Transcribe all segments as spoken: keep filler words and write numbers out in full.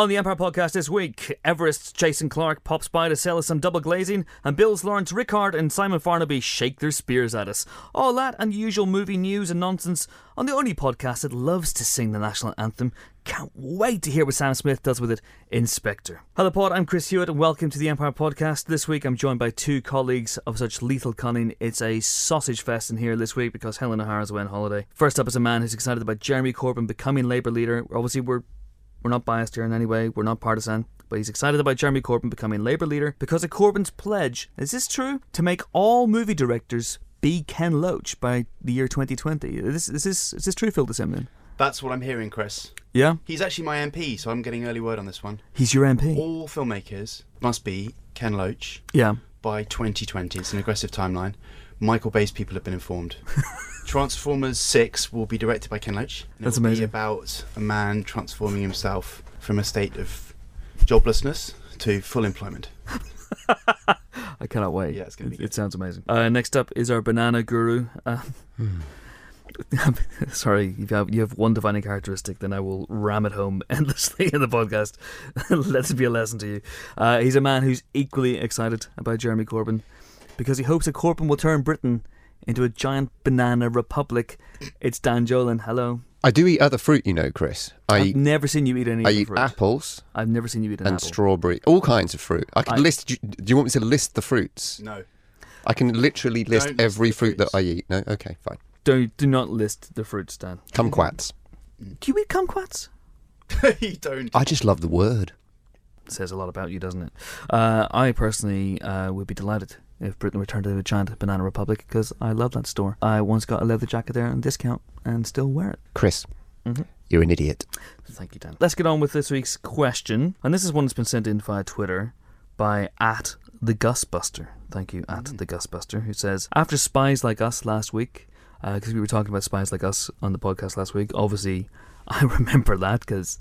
On the Empire Podcast this week, Everest's Jason Clarke pops by to sell us some double glazing, and Bill's Lawrence Rickard and Simon Farnaby shake their spears at us. All that and usual movie news and nonsense on the only podcast that loves to sing the national anthem. Can't wait to hear what Sam Smith does with it in Spectre. Hello pod, I'm Chris Hewitt and welcome to the Empire Podcast. This week I'm joined by two colleagues of such lethal cunning. It's a sausage fest in here this week because Helen O'Hara's away on holiday. First up is a man who's excited about Jeremy Corbyn becoming Labour leader. Obviously we're We're not biased here in any way, we're not partisan, but he's excited about Jeremy Corbyn becoming Labour leader because of Corbyn's pledge, is this true? To make all movie directors be Ken Loach by the year twenty twenty. Is, is, this, is this true, Phil DeSimlin? That's what I'm hearing, Chris. Yeah? He's actually my M P, so I'm getting early word on this one. He's your M P? All filmmakers must be Ken Loach yeah. by twenty twenty. It's an aggressive timeline. Michael Bay's people have been informed. Transformers six will be directed by Ken Loach. And That's it will amazing. Be about a man transforming himself from a state of joblessness to full employment. I cannot wait. Yeah, it's going to be. It, it sounds amazing. Uh, next up is our banana guru. Uh, hmm. Sorry, you have you have one defining characteristic, then I will ram it home endlessly in the podcast. Let this be a lesson to you. Uh, he's a man who's equally excited about Jeremy Corbyn, because he hopes that Corbyn will turn Britain into a giant banana republic. It's Dan Jolin. Hello. I do eat other fruit, you know, Chris. I I've eat, never seen you eat any I other eat fruit. I eat apples. I've never seen you eat an and apple. And strawberry. All kinds of fruit. I can I, list... Do you want me to list the fruits? No. I can literally list Don't every list fruit that I eat. No? Okay, fine. Don't, do not list the fruits, Dan. Kumquats. Do you eat kumquats? You don't. I just love the word. It says a lot about you, doesn't it? Uh, I personally uh, would be delighted if Britain returned to the giant banana republic, because I love that store. I once got a leather jacket there on discount and still wear it. Chris, mm-hmm. You're an idiot. Thank you, Dan. Let's get on with this week's question. And this is one that's been sent in via Twitter by at the Ghostbuster. Thank you, at mm. the Ghostbuster, who says, after Spies Like Us last week, because uh, we were talking about Spies Like Us on the podcast last week, obviously I remember that because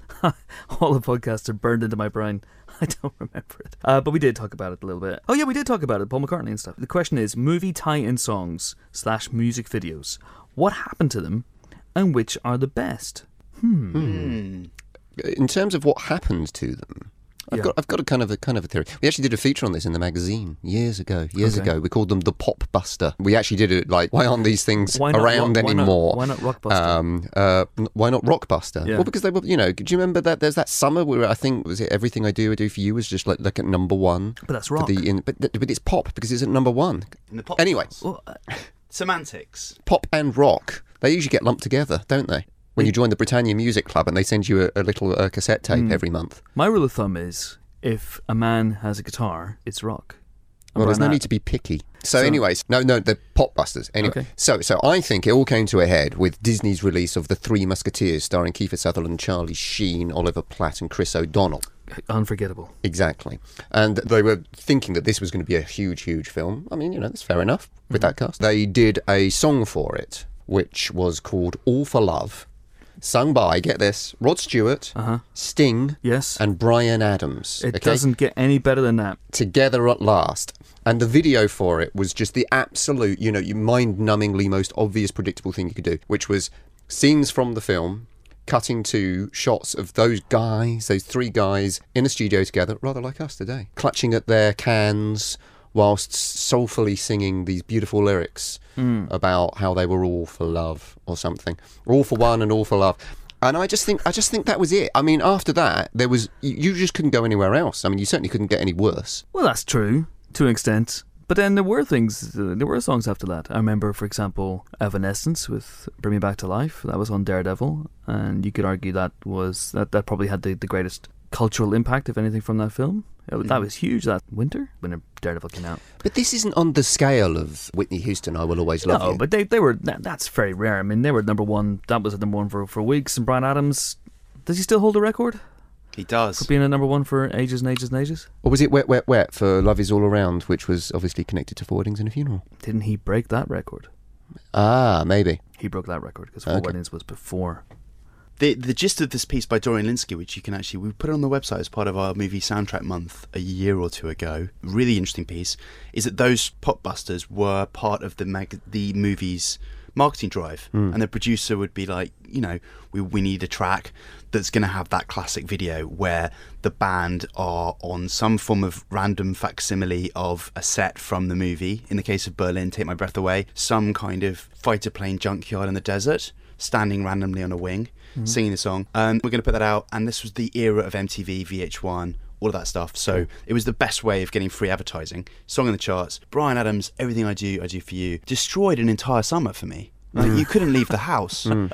all the podcasts are burned into my brain. I don't remember it. Uh, but we did talk about it a little bit. Oh yeah, we did talk about it, Paul McCartney and stuff. The question is, movie tie-in songs slash music videos. What happened to them and which are the best? Hmm. hmm. In terms of what happened to them, I've yeah. got I've got a kind of a kind of a theory. We actually did a feature on this in the magazine years ago. Years okay. ago, we called them the Pop Buster. We actually did it like, why aren't these things why around rock, why anymore? Not, why not Rockbuster? Um, uh, why not Rockbuster? Yeah. Well, because they were. You know, do you remember that? There's that summer where I think was it Everything I Do I Do for You was just like like at number one. But that's rock. The, in, but but it's pop because it's at number one. In the pop anyway, well, uh, semantics. Pop and rock, they usually get lumped together, don't they? When you join the Britannia Music Club and they send you a, a little uh, cassette tape mm. every month. My rule of thumb is, if a man has a guitar, it's rock. And well, there's no that? need to be picky. So, so anyways, no, no, the Pop Busters. Anyway, okay. so so I think it all came to a head with Disney's release of The Three Musketeers, starring Kiefer Sutherland, Charlie Sheen, Oliver Platt and Chris O'Donnell. Unforgettable. Exactly. And they were thinking that this was going to be a huge, huge film. I mean, you know, that's fair enough with mm. that cast. They did a song for it, which was called All for Love, sung by, get this, Rod Stewart, uh-huh. Sting, yes. and Bryan Adams. It okay? doesn't get any better than that. Together at last. And the video for it was just the absolute, you know, mind-numbingly most obvious predictable thing you could do, which was scenes from the film cutting to shots of those guys, those three guys in a studio together, rather like us today, clutching at their cans whilst soulfully singing these beautiful lyrics mm. about how they were all for love or something, all for one and all for love. And I just think I just think that was it. I mean, after that, there was you, you just couldn't go anywhere else. I mean, you certainly couldn't get any worse. Well, that's true to an extent. But then there were things, uh, there were songs after that. I remember, for example, Evanescence with Bring Me Back to Life. That was on Daredevil. And you could argue that was that, that probably had the, the greatest cultural impact, if anything, from that film. It, that was huge that winter when Daredevil came out. But this isn't on the scale of Whitney Houston, I Will Always Love no, You. No, but they, they were, that, that's very rare. I mean, they were number one, that was at number one for, for weeks. And Bryan Adams, does he still hold a record? He does. For being at number one for ages and ages and ages? Or was it Wet, Wet, Wet for Love Is All Around, which was obviously connected to Four Weddings and a Funeral? Didn't he break that record? Ah, maybe. He broke that record because Four okay. Weddings was before. The the gist of this piece by Dorian Linsky, which you can actually, we put it on the website as part of our movie soundtrack month a year or two ago, really interesting piece, is that those pop busters were part of the mag- the movie's marketing drive, mm. and the producer would be like, you know, we we need a track that's going to have that classic video where the band are on some form of random facsimile of a set from the movie. In the case of Berlin, Take My Breath Away, some kind of fighter plane junkyard in the desert, standing randomly on a wing, mm. singing the song. Um, we're going to put that out, and this was the era of M T V, V H one, all of that stuff. So it was the best way of getting free advertising. Song in the charts, Bryan Adams, Everything I Do, I Do for You, destroyed an entire summer for me. Like, you couldn't leave the house, and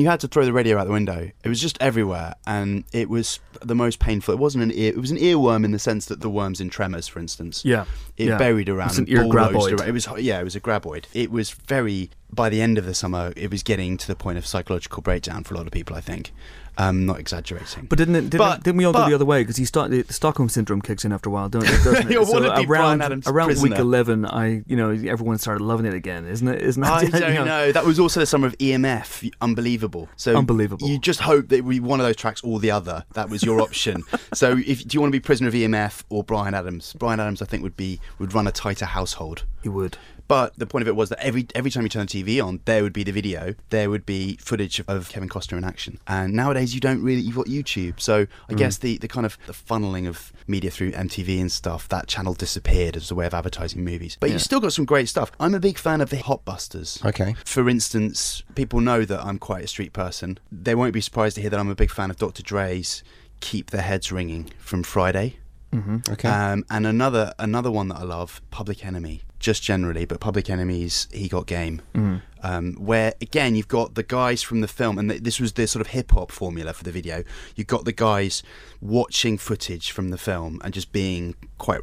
you had to throw the radio out the window. It was just everywhere, and it was the most painful. It wasn't an ear; it was an earworm in the sense that the worm's in Tremors, for instance. Yeah, it yeah. buried around. It was an ear graboid. Around. It was yeah, it was a graboid. It was very. By the end of the summer, it was getting to the point of psychological breakdown for a lot of people. I think, um, not exaggerating. But didn't it? Didn't, but, didn't we all but, go the other way? Because you start the Stockholm syndrome kicks in after a while, don't it? Doesn't it? You're so around Bryan Adams around prisoner. Week eleven, I you know everyone started loving it again, isn't it? Isn't that, I don't you know? know. That was also the summer of E M F, Unbelievable. So Unbelievable. You just hope that we one of those tracks or the other. That was your option. So if do you want to be prisoner of E M F or Bryan Adams? Bryan Adams, I think, would be would run a tighter household. He would. But the point of it was that every every time you turn the T V on, there would be the video, there would be footage of Kevin Costner in action. And nowadays, you don't really, you've got YouTube. So I mm. guess the, the kind of the funneling of media through M T V and stuff, that channel disappeared as a way of advertising movies. But yeah. you've still got some great stuff. I'm a big fan of the Hotbusters. Okay. For instance, people know that I'm quite a street person. They won't be surprised to hear that I'm a big fan of Doctor Dre's Keep Their Heads Ringing from Friday. Mm-hmm. Okay. Um, and another another one that I love, Public Enemy, just generally, but Public Enemy's He Got Game, mm. um, where again you've got the guys from the film, and th- this was the sort of hip hop formula for the video. You've got the guys watching footage from the film and just being quite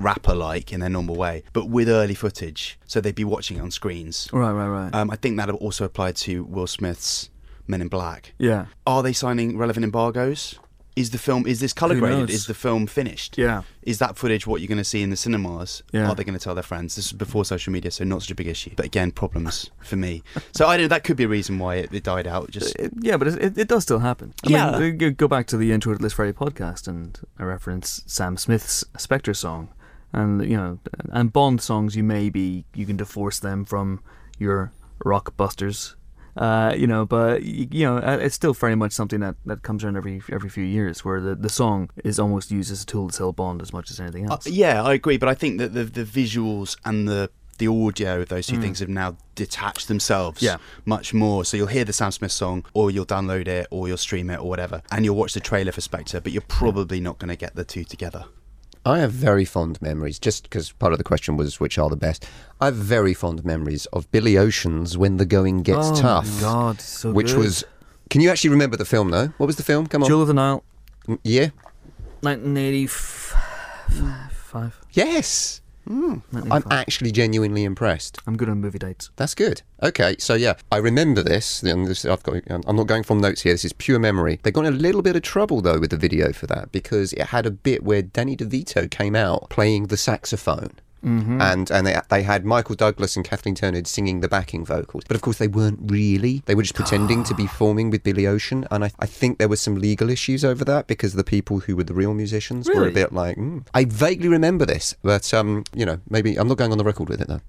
rapper-like in their normal way, but with early footage, so they'd be watching it on screens. Right, right, right. Um, I think that also applied to Will Smith's Men in Black. Yeah. Are they signing relevant embargoes? Is the film, is this colour graded? Is the film finished? Yeah. Is that footage what you're going to see in the cinemas? Yeah. Are they going to tell their friends? This is before social media, so not such a big issue. But again, problems for me. So I don't know, that could be a reason why it, it died out. Just it, Yeah, but it, it does still happen. I yeah. mean, go back to the intro to this Friday podcast and I reference Sam Smith's Spectre song. And, you know, and Bond songs, you may be, you can divorce them from your rock busters. Uh, you know, but you know, it's still very much something that, that comes around every every few years, where the, the song is almost used as a tool to sell Bond as much as anything else. Uh, yeah, I agree, but I think that the the visuals and the the audio of those two mm. things have now detached themselves yeah. much more. So you'll hear the Sam Smith song, or you'll download it, or you'll stream it, or whatever, and you'll watch the trailer for Spectre, but you're probably not going to get the two together. I have very fond memories, just because part of the question was which are the best. I have very fond memories of Billy Ocean's When the Going Gets oh Tough. Oh, God, so Which good. was... Can you actually remember the film, though? What was the film? Come on. Jewel of the Nile. Yeah? nineteen eighty-five Yes! Mm. I'm actually genuinely impressed. I'm good on movie dates. That's good. Okay, so yeah, I remember this. I've got, I'm not going from notes here. This is pure memory. They got in a little bit of trouble though with the video for that, because it had a bit where Danny DeVito came out playing the saxophone. Mm-hmm. And and they they had Michael Douglas and Kathleen Turner singing the backing vocals, but of course they weren't really. They were just pretending to be performing with Billy Ocean, and I, I think there were some legal issues over that because the people who were the real musicians really? were a bit like, mm. I vaguely remember this, but um, you know, maybe I'm not going on the record with it though.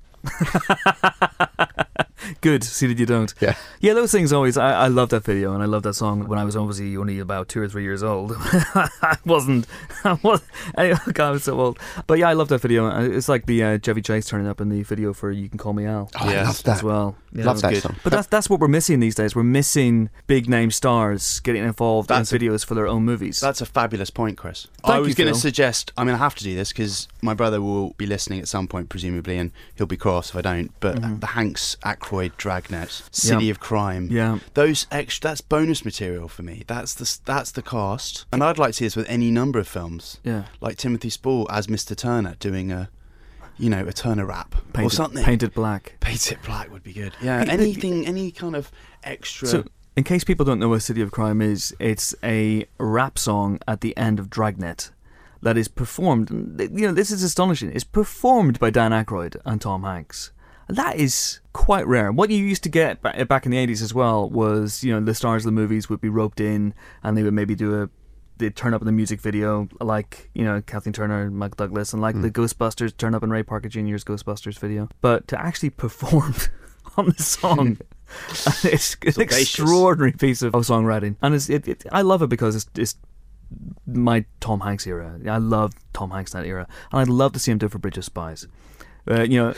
Good, see that you don't. Yeah, yeah. Those things always. I, I love that video and I love that song. When I was obviously only about two or three years old, I wasn't. I was. I, God, I was so old. But yeah, I love that video. It's like the uh, Chevy Chase turning up in the video for "You Can Call Me Al." Oh, yes. I love that as well. Yeah, love that, that song. But that's that's what we're missing these days. We're missing big name stars getting involved that's in a, videos for their own movies. That's a fabulous point, Chris. Thank I was going to suggest. I mean, I have to do this because my brother will be listening at some point, presumably, and he'll be cross if I don't. But mm-hmm. the Hanks Ackroyd. Dragnet, City yep. of Crime, yeah, those extra. That's bonus material for me. That's the that's the cast, and I'd like to see this with any number of films. Yeah, like Timothy Spall as Mister Turner doing a, you know, a Turner rap painted, or something. Painted black. Painted black would be good. Yeah, anything, any kind of extra. So, in case people don't know what City of Crime is, it's a rap song at the end of Dragnet. That is performed. You know, this is astonishing. It's performed by Dan Aykroyd and Tom Hanks. That is quite rare. What you used to get back in the eighties as well was, you know, the stars of the movies would be roped in and they would maybe do a, they'd turn up in the music video like, you know, Kathleen Turner and Michael Douglas and like mm. the Ghostbusters turn up in Ray Parker Junior's Ghostbusters video. But to actually perform on the song. It's an extraordinary piece of songwriting, and it's, it, it, I love it because it's, it's my Tom Hanks era. I love Tom Hanks in that era, and I'd love to see him do it for Bridge of Spies. Uh, you know,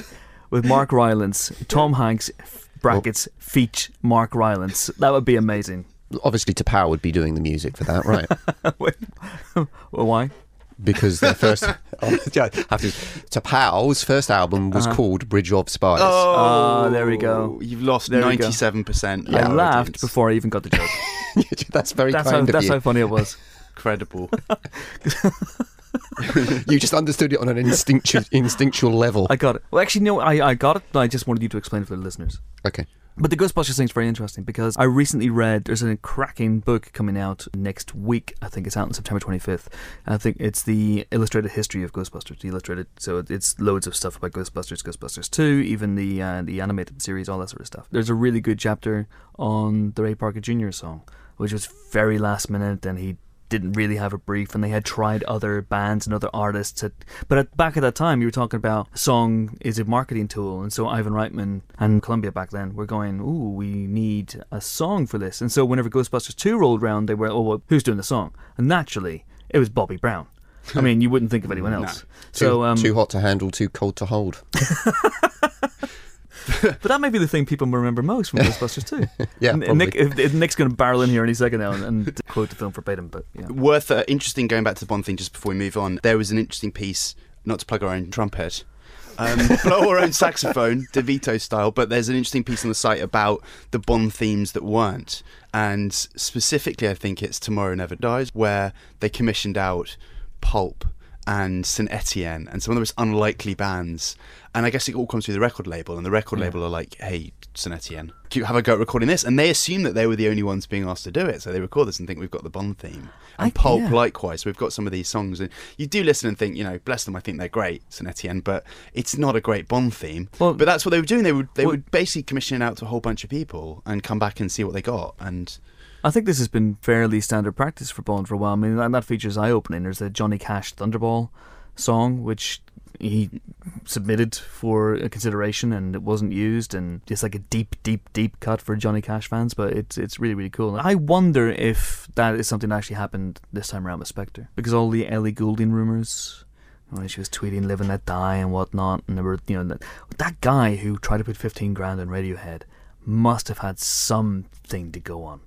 with Mark Rylance, Tom Hanks brackets well, feat Mark Rylance. That would be amazing. Obviously, Tapao would be doing the music for that, right? Well, why? Because their first, oh, yeah, have to, Tapao's first album was uh-huh. called Bridge of Spies. Oh, oh, there we go. You've lost there ninety-seven percent. I laughed audience. before I even got the joke. That's very that's kind how, of that's you. That's how funny it was. Incredible. You just understood it on an instinctual, instinctual level. I got it. Well, actually, no, I, I got it. I just wanted you to explain it for the listeners. Okay. But the Ghostbusters thing is very interesting because I recently read, there's a cracking book coming out next week. I think it's out on September twenty-fifth. I think it's the illustrated history of Ghostbusters. The illustrated, so it's loads of stuff about Ghostbusters, Ghostbusters two, even the uh, the animated series, all that sort of stuff. There's a really good chapter on the Ray Parker Junior song, which was very last minute, and he didn't really have a brief, and they had tried other bands and other artists at, but at, back at that time you were talking about song is a marketing tool, and so Ivan Reitman and Columbia back then were going, ooh, we need a song for this, and so whenever Ghostbusters two rolled around they were, oh well, who's doing the song? And naturally it was Bobby Brown. I mean, you wouldn't think of anyone else. No. So too, um, too hot to handle, too cold to hold. But that may be the thing people remember most from Ghostbusters two. Yeah, Nick, if, if Nick's going to barrel in here any second now and, and quote the film verbatim. But yeah. Worth uh, interesting, going back to one thing just before we move on, there was an interesting piece, not to plug our own trumpet, um, blow our own saxophone, DeVito style, but there's an interesting piece on the site about the Bond themes that weren't. And specifically, I think it's Tomorrow Never Dies, where they commissioned out Pulp and Saint Etienne and some of the most unlikely bands, and I guess it all comes through the record label, and the record yeah. label are like, hey, Saint Etienne, can you have a go at recording this? And they assume that they were the only ones being asked to do it, so they record this and think, we've got the Bond theme, and I, Pulp yeah. likewise, we've got some of these songs, and you do listen and think, you know, bless them, I think they're great, Saint Etienne, but it's not a great Bond theme. Well, but that's what they were doing. They would they well, would basically commission it out to a whole bunch of people and come back and see what they got. And I think this has been fairly standard practice for Bond for a while. I mean, that feature's eye-opening. There's a Johnny Cash Thunderball song, which he submitted for consideration, and it wasn't used, and it's like a deep, deep, deep cut for Johnny Cash fans, but it's it's really, really cool. I wonder if that is something that actually happened this time around with Spectre, because all the Ellie Goulding rumours, when she was tweeting "Live and Let Die" and whatnot, and there were, you know, that, that guy who tried to put fifteen grand on Radiohead must have had something to go on.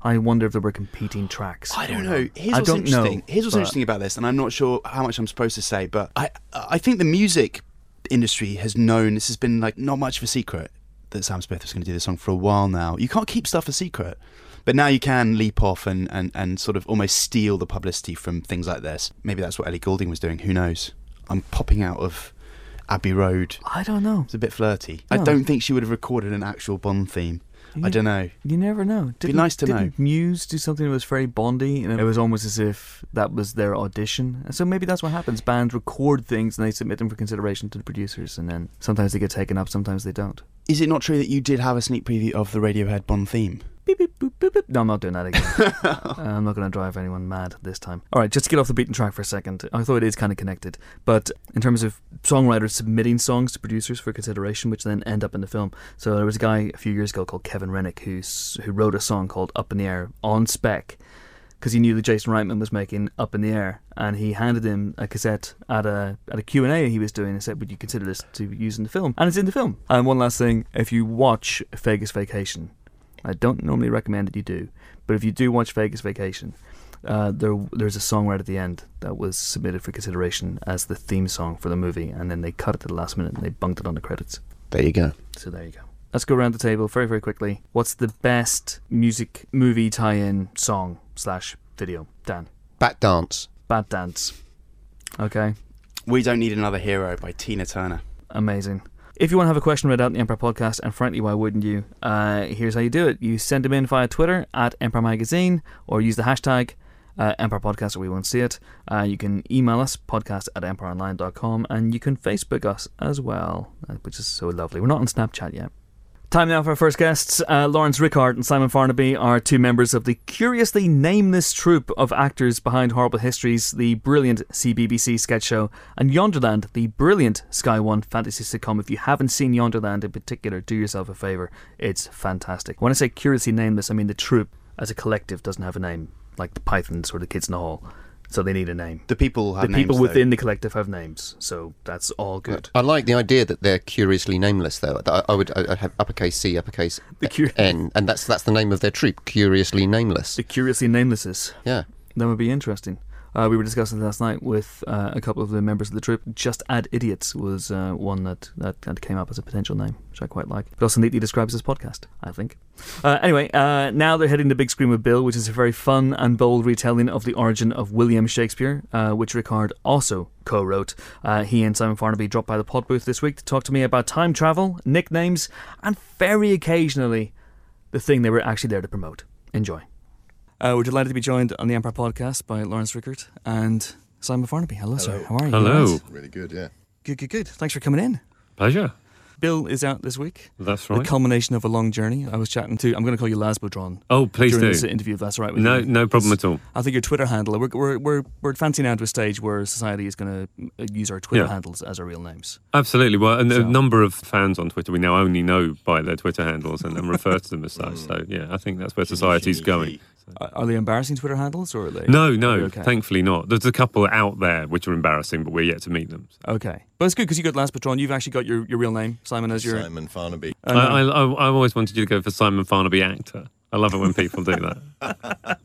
I wonder if there were competing tracks. I don't know. Here's I what's don't interesting. Know, Here's what's but... interesting about this, and I'm not sure how much I'm supposed to say, but I I think the music industry has known, this has been like not much of a secret, that Sam Smith was going to do this song for a while now. You can't keep stuff a secret. But now you can leap off and, and, and sort of almost steal the publicity from things like this. Maybe that's what Ellie Goulding was doing. Who knows? I'm popping out of Abbey Road. I don't know. It's a bit flirty. No. I don't think she would have recorded an actual Bond theme. You, I don't know. You never know. It'd be nice to didn't know. Didn't Muse do something that was very Bondy, and it was almost as if that was their audition? And so maybe that's what happens. Bands record things and they submit them for consideration to the producers, and then sometimes they get taken up, sometimes they don't. Is it not true that you did have a sneak preview of the Radiohead Bond theme? Beep, beep, boop, boop, boop. No, I'm not doing that again. uh, I'm not going to drive anyone mad this time. All right, just to get off the beaten track for a second, I thought it is kind of connected, but in terms of songwriters submitting songs to producers for consideration, which then end up in the film. So there was a guy a few years ago called Kevin Rennick who, who wrote a song called Up in the Air on spec, because he knew that Jason Reitman was making Up in the Air, and he handed him a cassette at a at a Q and A he was doing and said, would you consider this to use in the film? And it's in the film. And one last thing, if you watch Vegas Vacation, I don't normally recommend that you do, but if you do watch Vegas Vacation, uh, there there's a song right at the end that was submitted for consideration as the theme song for the movie, and then they cut it to the last minute and they bunked it on the credits. There you go. So there you go. Let's go around the table very, very quickly. What's the best music movie tie-in song slash video? Dan. Bat Dance. Bat Dance. Okay. We Don't Need Another Hero by Tina Turner. Amazing. If you want to have a question read out in the Empire Podcast, and frankly, why wouldn't you? Uh, here's how you do it. You send them in via Twitter at Empire Magazine, or use the hashtag uh, Empire Podcast or we won't see it. Uh, you can email us, podcast at empireonline dot com, and you can Facebook us as well, which is so lovely. We're not on Snapchat yet. Time now for our first guests. Uh, Lawrence Rickard and Simon Farnaby are two members of the curiously nameless troupe of actors behind Horrible Histories, the brilliant C B B C sketch show, and Yonderland, the brilliant Sky One fantasy sitcom. If you haven't seen Yonderland in particular, do yourself a favour. It's fantastic. When I say curiously nameless, I mean the troupe as a collective doesn't have a name, like the Pythons or the Kids in the Hall. So they need a name. The people have names. The people names, within though. The collective have names, so that's all good. I like the idea that they're curiously nameless, though. I, I would I have uppercase C, uppercase the cur- N, and that's that's the name of their troupe, Curiously Nameless. The Curiously Namelesses. Yeah. That would be interesting. Uh, we were discussing last night with uh, a couple of the members of the troupe. Just Add Idiots was uh, one that, that, that came up as a potential name, which I quite like. It also neatly describes this podcast, I think. Uh, anyway, uh, now they're hitting the big screen with Bill, which is a very fun and bold retelling of the origin of William Shakespeare, uh, which Rickard also co-wrote. Uh, he and Simon Farnaby dropped by the pod booth this week to talk to me about time travel, nicknames, and very occasionally the thing they were actually there to promote. Enjoy. Uh, we're delighted to be joined on the Empire Podcast by Lawrence Rickard and Simon Farnaby. Hello, Hello. sir. How are you? Hello. You really good, yeah. Good, good, good. Thanks for coming in. Pleasure. Bill is out this week. That's right. The culmination of a long journey. I was chatting to, I'm going to call you Lasbodron. Oh, please during do. During this interview, if that's all right with no, you. No problem it's, at all. I think your Twitter handle, we're we're we're, we're fancying now to a stage where society is going to use our Twitter yeah. handles as our real names. Absolutely. Well, and so. A number of fans on Twitter we now only know by their Twitter handles and, and refer to them as such. So, yeah, I think that's where society's going. Are they embarrassing Twitter handles, or are they? No, no, okay? Thankfully not. There's a couple out there which are embarrassing, but we're yet to meet them. So. Okay, but it's good because you got Last Patron. You've actually got your, your real name, Simon, as your Simon Farnaby. Um, I, I I always wanted you to go for Simon Farnaby actor. I love it when people do that.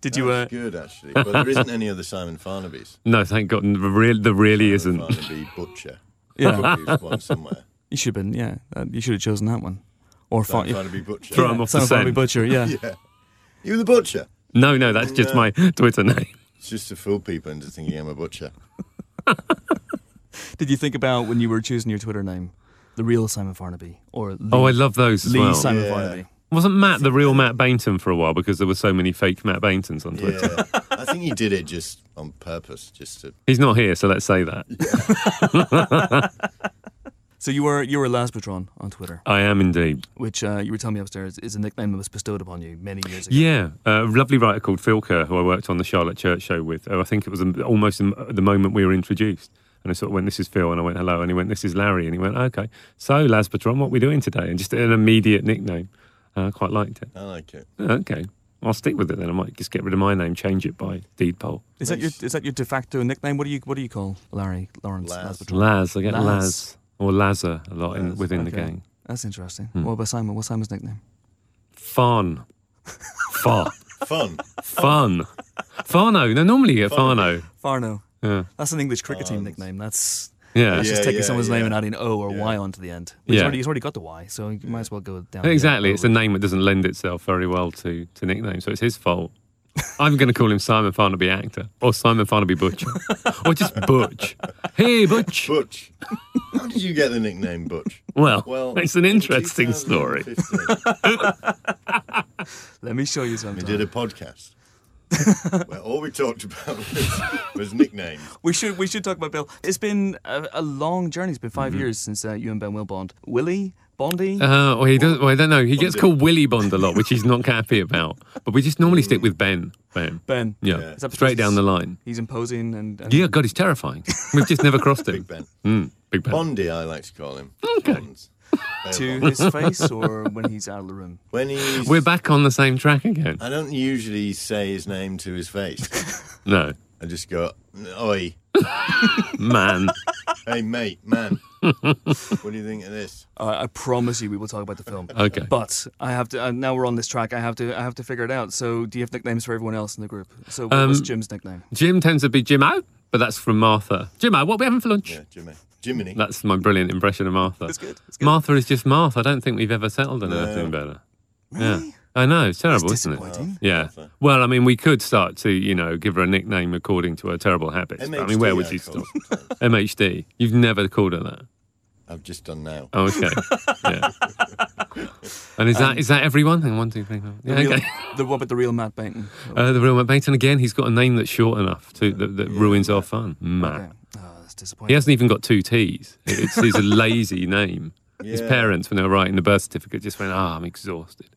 Did that you? Uh... Good, actually. Well, there isn't any other Simon Farnabys. No, thank God. There really, there really Simon isn't. Farnaby butcher. Yeah, there one somewhere. You should have been. Yeah, uh, you should have chosen that one. Or Simon Far- Farnaby butcher. Throw him yeah. off Simon the Farnaby butcher. Yeah. yeah. You the butcher? No, no, that's just no. my Twitter name. It's just to fool people into thinking I'm a butcher. Did you think about when you were choosing your Twitter name, the real Simon Farnaby or Lee, oh, I love those as Lee well. Simon yeah. Farnaby? Wasn't Matt the real Matt Baynton for a while because there were so many fake Matt Bayntons on Twitter? Yeah. I think he did it just on purpose, just to. He's not here, so let's say that. Yeah. So you were you were Lasbotron on Twitter. I am indeed. Which uh, you were telling me upstairs is a nickname that was bestowed upon you many years ago. Yeah, a lovely writer called Phil Kerr, who I worked on the Charlotte Church show with. I think it was almost the moment we were introduced. And I sort of went, this is Phil, and I went, hello, and he went, this is Larry. And he went, okay, so Lasbotron, what are we doing today? And just an immediate nickname. I uh, quite liked it. I like it. Okay. I'll stick with it then. I might just get rid of my name, change it by deed poll. Is that your is that your de facto nickname? What do you what do you call Larry, Lawrence, Lasbotron? Laz, I get Laz. Laz. Or Lazar a lot in, within okay. the gang. That's interesting. Hmm. What about Simon? What's Simon's nickname? Farn. Far. Fun. Fun. Farno. No, normally you get Farno. Farno. Yeah. That's an English cricket team nickname. That's, yeah. that's yeah, just taking yeah, someone's yeah. name and adding O or yeah. Y onto the end. He's, yeah. already, he's already got the Y, so you might as well go down. Exactly. It's a name that doesn't lend itself very well to, to nicknames, so it's his fault. I'm going to call him Simon Farnaby actor or Simon Farnaby butcher or just Butch. Hey, Butch. Butch. How did you get the nickname Butch? Well, well it's an interesting story. Let me show you something. We did a podcast where all we talked about was, was nicknames. We should we should talk about Bill. It's been a, a long journey. It's been five mm-hmm. years since uh, you and Ben Willbond. Willie. Bondy? Uh, well, he doesn't, well, I don't know. He Bondy. Gets called Willy Bond a lot, which he's not happy about. But we just normally stick with Ben. Ben. Ben. Yeah. yeah. Straight down the line. He's imposing and... and yeah, God, he's terrifying. We've just never crossed him. Big Ben. Mm, Big Ben. Bondy, I like to call him. Okay. To his face or when he's out of the room? When he's... We're back on the same track again. I don't usually say his name to his face. No. I just go, oi. Man. Hey, mate, man. What do you think of this? Uh, I promise you, we will talk about the film. Okay. But I have to. Uh, now we're on this track. I have to. I have to figure it out. So, do you have nicknames for everyone else in the group? So, what um, was Jim's nickname? Jim tends to be Jim-O, but that's from Martha. Jim-O, what are we having for lunch? Yeah, Jimmy. Jiminy. That's my brilliant impression of Martha. That's good. That's good. Martha is just Martha. I don't think we've ever settled on no. anything better. Really? Yeah. I know, it's terrible, it's isn't it? Yeah. Well, I mean, we could start to, you know, give her a nickname according to her terrible habits. M H D, I mean, where would she stop? M H D. You've never called her that. I've just done now. Oh, okay. Yeah. And is um, that is that everyone? And one, two, three, four. Yeah, real, okay. The what about the real Matt Baynton? Uh, the real Matt Baynton again. He's got a name that's short enough to that, that yeah, ruins yeah. our fun. Matt. Okay. Oh, that's disappointing. He hasn't even got two T's. It's, it's a lazy name. Yeah. His parents, when they were writing the birth certificate, just went, ah, oh, I'm exhausted.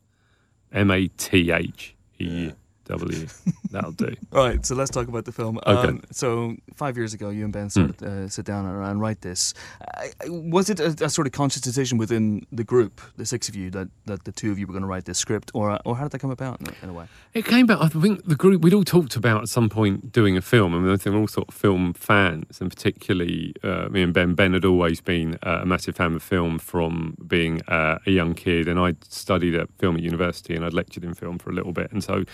M A T H E W. That'll do. Right, so let's talk about the film. Okay. Um, so five years ago, you and Ben sort of uh, sit down and, and write this. Uh, was it a, a sort of conscious decision within the group, the six of you, that, that the two of you were going to write this script, or or how did that come about in, in a way? It came about, I think the group, we'd all talked about at some point doing a film. I mean, I think we're all sort of film fans, and particularly uh, me and Ben. Ben had always been uh, a massive fan of film from being uh, a young kid, and I'd studied at film at university, and I'd lectured in film for a little bit, and so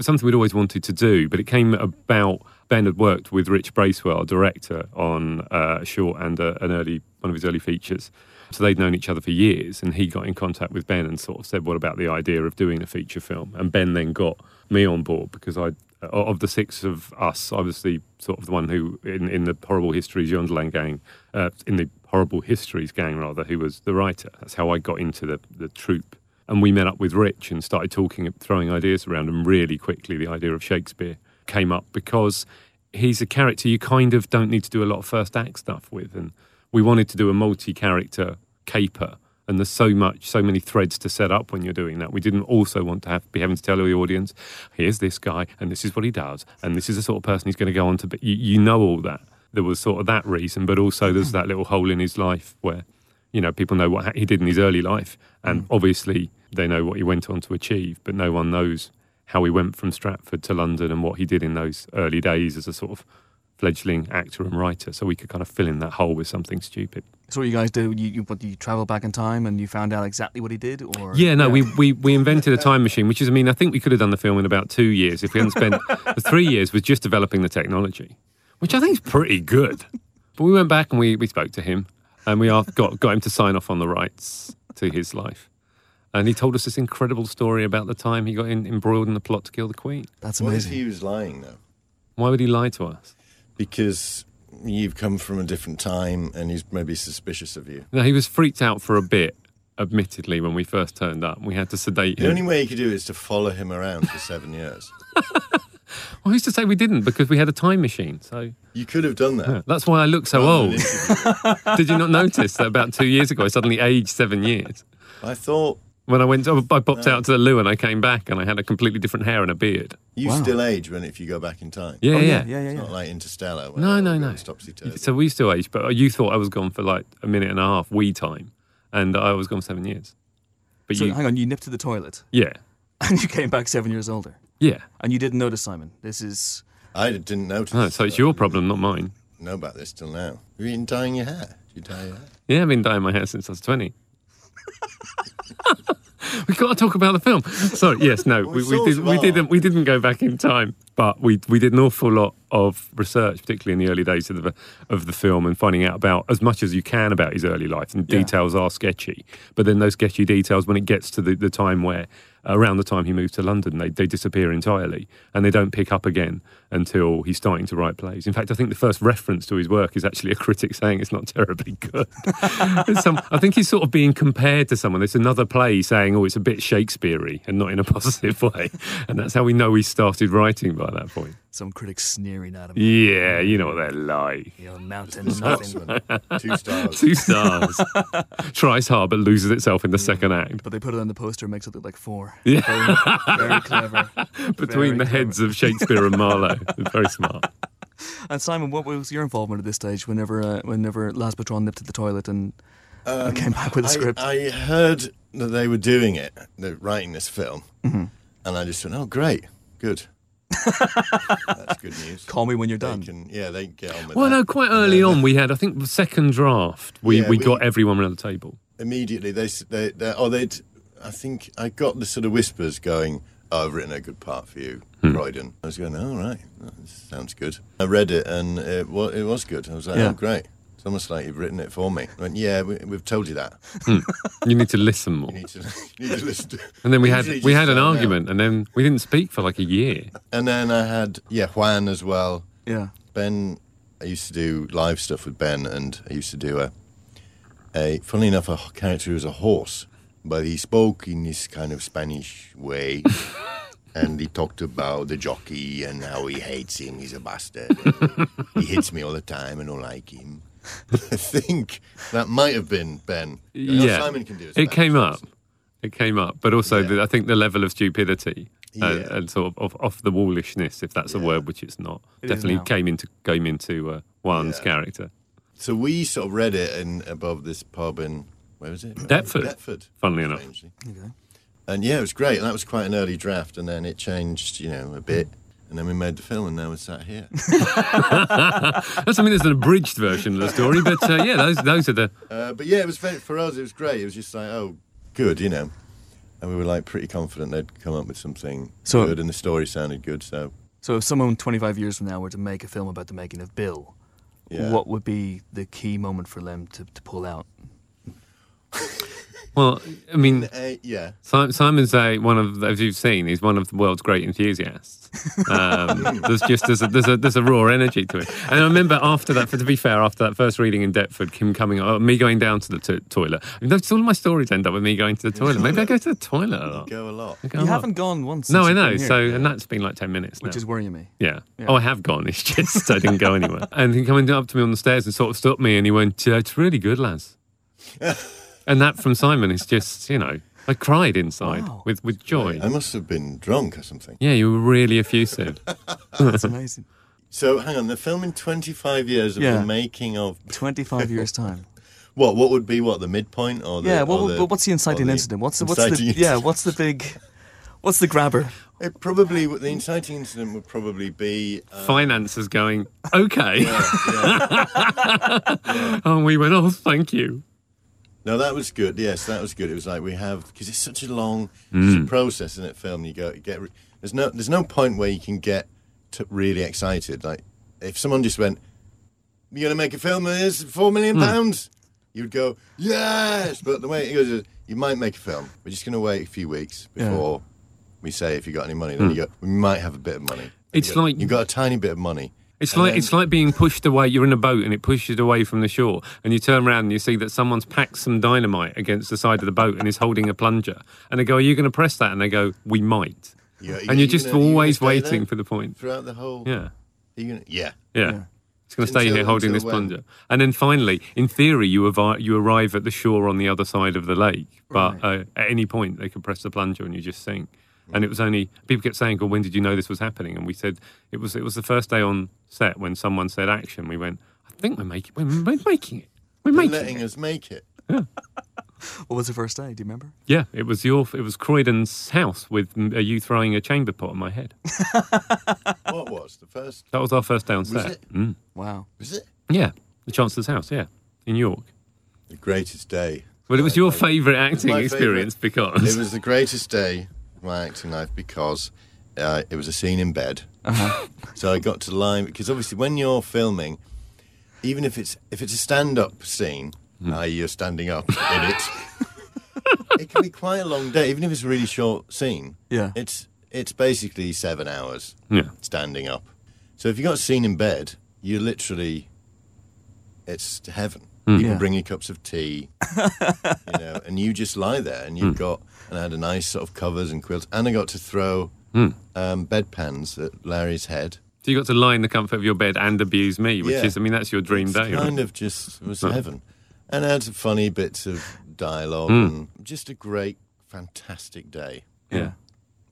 something we'd always wanted to do, but it came about. Ben had worked with Rich Bracewell, director, on uh, a short and a, an early one of his early features. So they'd known each other for years, and he got in contact with Ben and sort of said, "What about the idea of doing a feature film?" And Ben then got me on board because I, of the six of us, I was the sort of the one who in, in the Horrible Histories Yonderland gang, uh, in the Horrible Histories gang rather, who was the writer. That's how I got into the the troupe. And we met up with Rich and started talking, throwing ideas around, and really quickly the idea of Shakespeare came up because he's a character you kind of don't need to do a lot of first act stuff with. And we wanted to do a multi-character caper, and there's so much, so many threads to set up when you're doing that. We didn't also want to have be having to tell the audience, here's this guy, and this is what he does, and this is the sort of person he's going to go on to. But you, you know all that. There was sort of that reason, but also there's that little hole in his life where, you know, people know what he did in his early life, and obviously they know what he went on to achieve, but no one knows how he went from Stratford to London and what he did in those early days as a sort of fledgling actor and writer. So we could kind of fill in that hole with something stupid. So what you guys do, you, you, what, you travel back in time and you found out exactly what he did? Or Yeah, no, yeah. We, we, we invented a time machine, which is, I mean, I think we could have done the film in about two years if we hadn't spent... the three years was just developing the technology, which I think is pretty good. But we went back and we, we spoke to him. And we got got him to sign off on the rights to his life. And he told us this incredible story about the time he got in, embroiled in the plot to kill the Queen. That's amazing. What if he was lying, though? Why would he lie to us? Because you've come from a different time and he's maybe suspicious of you. No, he was freaked out for a bit, admittedly, when we first turned up. We had to sedate him. The only way you could do it is to follow him around for seven years. Well, who's to say we didn't? Because we had a time machine, so... You could have done that. Yeah, that's why I look so old. Did you not notice that about two years ago I suddenly aged seven years? I thought... When I went, I popped no. out to the loo and I came back and I had a completely different hair and a beard. You wow. still age when if you go back in time. Yeah, oh, yeah. yeah, yeah, yeah. It's not like Interstellar. No, no, no. So we still age, but you thought I was gone for like a minute and a half wee time, and I was gone seven years. But so you, hang on, you nipped to the toilet. Yeah. And you came back seven years older. Yeah. And you didn't notice, Simon. This is... I didn't notice. No, so it's your problem, not mine. I know about this till now. Have you been dyeing your hair? Did you dye your hair? Yeah, I've been dyeing my hair since I was twenty. We've got to talk about the film. So, yes, no, we, we, did, we, didn't, we didn't go back in time, but we we did an awful lot of research, particularly in the early days of the, of the film, and finding out about as much as you can about his early life, and yeah. details are sketchy. But then those sketchy details, when it gets to the, the time where, around the time he moves to London, they, they disappear entirely, and they don't pick up again until he's starting to write plays. In fact, I think the first reference to his work is actually a critic saying it's not terribly good. some, I think he's sort of being compared to someone. There's another play saying, oh, it's a bit Shakespeare-y, and not in a positive way. And that's how we know he started writing by that point. Some critics sneering at him. Yeah, you know what they're like. You're mountain nothing. Two stars. Two stars. Tries hard but loses itself in the yeah. second act. But they put it on the poster and makes it look like four. Yeah. Very, very clever. Between very the clever. heads of Shakespeare and Marlowe. Very smart. And Simon, what was your involvement at this stage whenever uh, whenever Lars Patron nipped to the toilet and um, came back with a script? I heard that they were doing it, they were writing this film, mm-hmm. and I just went, oh, great, good. That's good news. Call me when you're done. They can, yeah, they can get on with it. Well, that. no, quite early then, on, we had, I think, the second draft. We yeah, we, we got everyone around the table immediately. They they, they oh they I think I got the sort of whispers going. Oh, I've written a good part for you, hmm. Croydon. I was going, all oh, right, that sounds good. I read it and it was it was good. I was like, yeah. oh great. It's almost like you've written it for me. I went, yeah, we, we've told you that. Hmm. You need to listen more. You need to, you need to listen. To, and then we had we had an argument, out. and then we didn't speak for like a year. And then I had yeah Juan as well. Yeah, Ben. I used to do live stuff with Ben, and I used to do a a. Funnily enough, a character who was a horse, but he spoke in this kind of Spanish way. And he talked about the jockey and how he hates him. He's a bastard. He hits me all the time and I don't like him. I think that might have been Ben. Yeah, Simon can do it. It came up. It came up, but also yeah. the, I think the level of stupidity yeah. and, and sort of off, off the wallishness, if that's yeah. a word, which it's not, it definitely came into came into uh, Juan's yeah. character. So we sort of read it in above this pub in where was it? Deptford. Deptford. Funnily enough. Okay. And yeah, it was great. And that was quite an early draft, and then it changed, you know, a bit. And then we made the film, and now we're sat here. That's, I mean, there's an abridged version of the story, but uh, yeah, those those are the. Uh, but yeah, it was very, for us. It was great. It was just like, oh, good, you know. And we were like pretty confident they'd come up with something so, good, and the story sounded good. So, so if someone twenty-five years from now were to make a film about the making of Bill, yeah. what would be the key moment for them to, to pull out? Well, I mean, uh, yeah. Simon's a, one of, as you've seen, he's one of the world's great enthusiasts. Um, there's just there's a, there's a there's a raw energy to it. And I remember after that, to be fair, after that first reading in Deptford, Kim coming, oh, me going down to the to- toilet. I mean, all of my stories end up with me going to the toilet. Maybe I go to the toilet a lot. You go a lot. Go you a haven't lot. Gone once. No, I know. So, yeah. and that's been like ten minutes now. Which is worrying me. Yeah. yeah. Oh, I have gone. It's just I didn't go anywhere. And he coming up to me on the stairs and sort of stopped me, and he went, "It's really good, lads." And that from Simon is just, you know, I cried inside wow. with, with joy. I must have been drunk or something. Yeah, you were really effusive. That's amazing. So, hang on, the film in twenty-five years of yeah. the making of... twenty-five years' time. What, what would be, what, the midpoint? Or the, yeah, what, or the, what's the inciting the incident? What's the, what's the, yeah, what's the big, what's the grabber? It probably, the inciting incident would probably be... Uh, Finances going, okay. Yeah, yeah. yeah. And we went, oh, thank you. No, that was good. Yes, that was good. It was like we have because it's such a long mm. it's a process, isn't it? Film, you go, you get. There's no, there's no point where you can get to really excited. Like if someone just went, "You're going to make a film of this, four million pounds," mm. you'd go, "Yes!" But the way it goes is, you might make a film. We're just going to wait a few weeks before yeah. we say if you got any money. Then mm. you go, we might have a bit of money. It's you go, like you got a tiny bit of money. It's and like then... it's like being pushed away. You're in a boat and it pushes away from the shore, and you turn around and you see that someone's packed some dynamite against the side of the boat and is holding a plunger. And they go, "Are you going to press that?" And they go, "We might." Yeah, and you're just gonna, always you waiting there? For the point throughout the whole. Yeah, gonna... yeah, yeah. yeah. It's going to stay here holding this when? plunger, and then finally, in theory, you arrive you arrive at the shore on the other side of the lake. But right. uh, at any point, they could press the plunger and you just sink. And it was only people kept saying, "Well, when did you know this was happening?" And we said it was it was the first day on set when someone said action. We went, "I think we're making we're, we're making it. We're They're making letting it. us make it." Yeah. What was the first day? Do you remember? Yeah, it was your it was Croydon's house with uh, you throwing a chamber pot on my head. What was the first? That was our first day on was set. It? Mm. Wow. Was it? Yeah, the Chancellor's house. Yeah, in York. The greatest day. Well, it was your favourite acting experience favourite. because it was the greatest day. My acting life because uh, it was a scene in bed. Uh-huh. So I got to lie because obviously when you're filming, even if it's if it's a stand-up scene, mm. that is you're standing up in it, it can be quite a long day. Even if it's a really short scene, yeah, it's it's basically seven hours yeah. standing up. So if you got a scene in bed, you literally it's heaven. Mm. You yeah. can bring your cups of tea, you know, and you just lie there and you've mm. got. And I had a nice sort of covers and quilts. And I got to throw mm. um, bedpans at Larry's head. So you got to lie in the comfort of your bed and abuse me, which yeah. is, I mean, that's your dream it's day. kind right? of just, it was oh. heaven. And I had some funny bits of dialogue. Mm. and just a great, fantastic day. Yeah.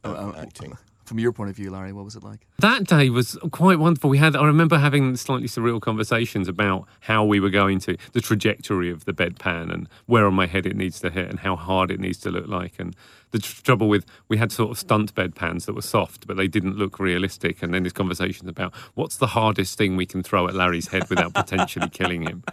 Of oh, oh, acting. From your point of view, Larry, what was it like? That day was quite wonderful. We had, I remember having slightly surreal conversations about how we were going to, the trajectory of the bedpan and where on my head it needs to hit and how hard it needs to look like. And the tr- trouble with, we had sort of stunt bedpans that were soft, but they didn't look realistic. And then there's conversations about what's the hardest thing we can throw at Larry's head without potentially killing him.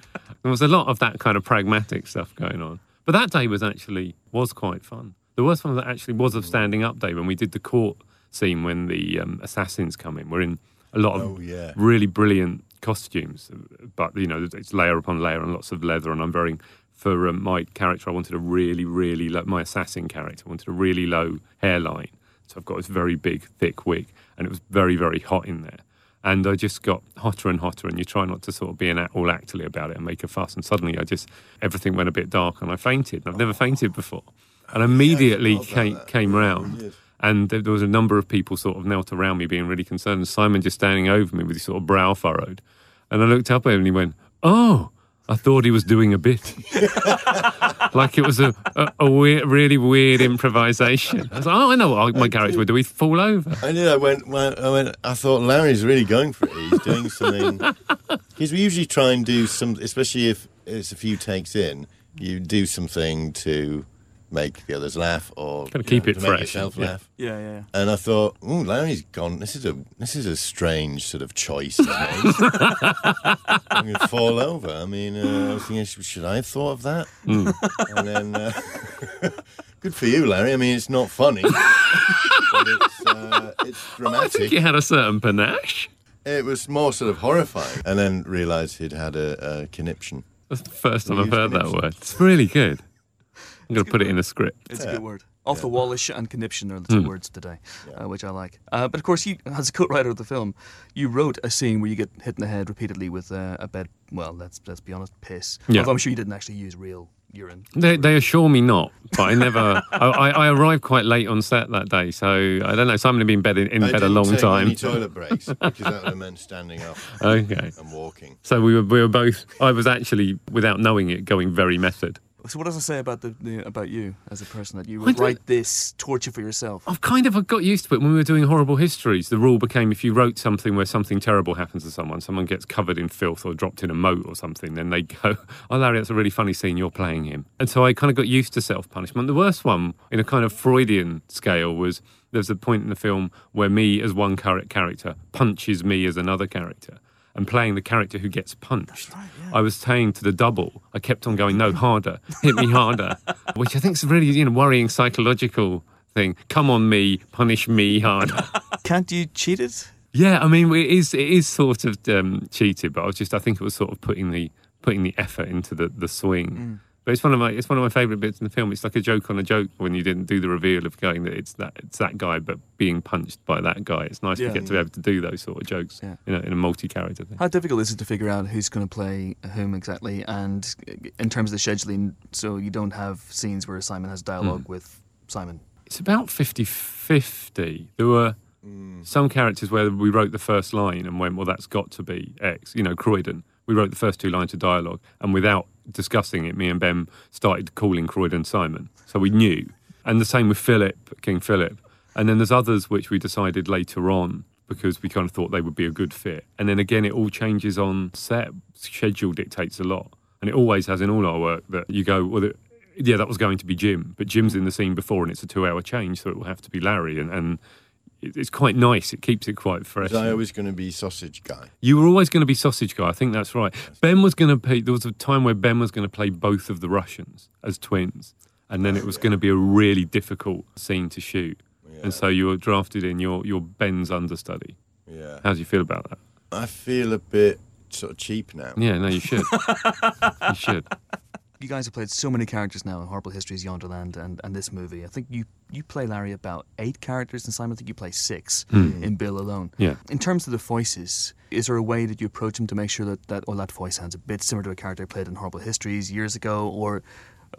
There was a lot of that kind of pragmatic stuff going on. But that day was actually, was quite fun. The worst one that actually was a standing up day when we did the court scene when the um, assassins come in. We're in a lot of oh, yeah. really brilliant costumes, but, you know, it's layer upon layer and lots of leather, and I'm wearing, for um, my character, I wanted a really, really, low, my assassin character, I wanted a really low hairline. So I've got this very big, thick wig, and it was very, very hot in there. And I just got hotter and hotter, and you try not to sort of be an all actorly about it and make a fuss, and suddenly I just, everything went a bit dark, and I fainted. And I've never fainted before. And immediately yeah, came, came round. And there was a number of people sort of knelt around me being really concerned. And Simon just standing over me with his sort of brow furrowed. And I looked up at him and he went, "Oh, I thought he was doing a bit. Like it was a, a, a weird, really weird improvisation. I was like, oh, I know what my character would do. He'd fall over. I knew. I went, I went, I thought Larry's really going for it. He's doing something. Because we usually try and do some, especially if it's a few takes in, you do something to make the others laugh or kind of keep know, it to fresh. Make yourself yeah. laugh. Yeah, yeah, yeah. And I thought, oh, Larry's gone. This is a this is a strange sort of choice to make. I'm going to fall over. I mean, uh, I was thinking, should I have thought of that? Mm. And then, uh, good for you, Larry. I mean, it's not funny, but it's, uh, it's dramatic. Oh, I think you had a certain panache. It was more sort of horrifying. And then realised he'd had a, a conniption. That's the first time I've heard that word. It's really good. I'm going to put it in a script. It's yeah. a good word. Off yeah. the wallish and conniption are the two mm. words today, yeah. uh, which I like. Uh, but of course, you, as a co-writer of the film, you wrote a scene where you get hit in the head repeatedly with uh, a bed. Well, let's let's be honest, piss. Yeah. Although I'm sure you didn't actually use real urine. They, they assure me not, but I never. I, I, I arrived quite late on set that day, so I don't know. Simon had been in bed in, in bed a long take time. I didn't any toilet breaks because that would have meant standing up. Okay. And walking. So we were we were both. I was actually, without knowing it, going very method. So what does it say about the, the about you as a person, that you would write this torture for yourself? I've kind of got used to it. When we were doing Horrible Histories, the rule became if you wrote something where something terrible happens to someone, someone gets covered in filth or dropped in a moat or something, then they go, oh, Larry, that's a really funny scene, you're playing him. And so I kind of got used to self-punishment. The worst one, in a kind of Freudian scale, was there's a point in the film where me as one character punches me as another character. And playing the character who gets punched. That's right, yeah. I was saying to the double, I kept on going, no, harder, hit me harder, which I think is a really you know, worrying psychological thing. Come on me, punish me harder. Can't you cheat it? Yeah, I mean, it is it is sort of um, cheated, but I was just, I think it was sort of putting the putting the effort into the, the swing. Mm. But it's one of my it's one of my favourite bits in the film. It's like a joke on a joke when you didn't do the reveal of going that it's that it's that guy, but being punched by that guy. It's nice yeah, to get yeah. to be able to do those sort of jokes, yeah. you know, in a multi-character thing. How difficult is it to figure out who's going to play whom exactly? And in terms of the scheduling, so you don't have scenes where Simon has dialogue mm. with Simon. It's about fifty-fifty. There were mm. some characters where we wrote the first line and went, well, that's got to be X. You know, Croydon. We wrote the first two lines of dialogue, and without discussing it, me and Ben started calling Croydon Simon. So we knew. And the same with Philip, King Philip. And then there's others which we decided later on because we kind of thought they would be a good fit. And then again, it all changes on set. Schedule dictates a lot. And it always has in all our work that you go, well, the, yeah, that was going to be Jim, but Jim's in the scene before and it's a two-hour change, so it will have to be Larry. And... and it's quite nice. It keeps it quite fresh. Was I always going to be sausage guy? You were always going to be sausage guy. I think that's right. Yes. Ben was going to play... There was a time where Ben was going to play both of the Russians as twins. And then it was yeah. going to be a really difficult scene to shoot. Yeah. And so you were drafted in your, your Ben's understudy. Yeah. How do you feel about that? I feel a bit sort of cheap now. Yeah, no, you should. You should. You guys have played so many characters now in Horrible Histories, Yonderland, and, and this movie. I think you, you play Larry about eight characters, and Simon, I think you play six mm. in Bill alone. Yeah. In terms of the voices, is there a way that you approach them to make sure that, that oh, that voice sounds a bit similar to a character I played in Horrible Histories years ago, or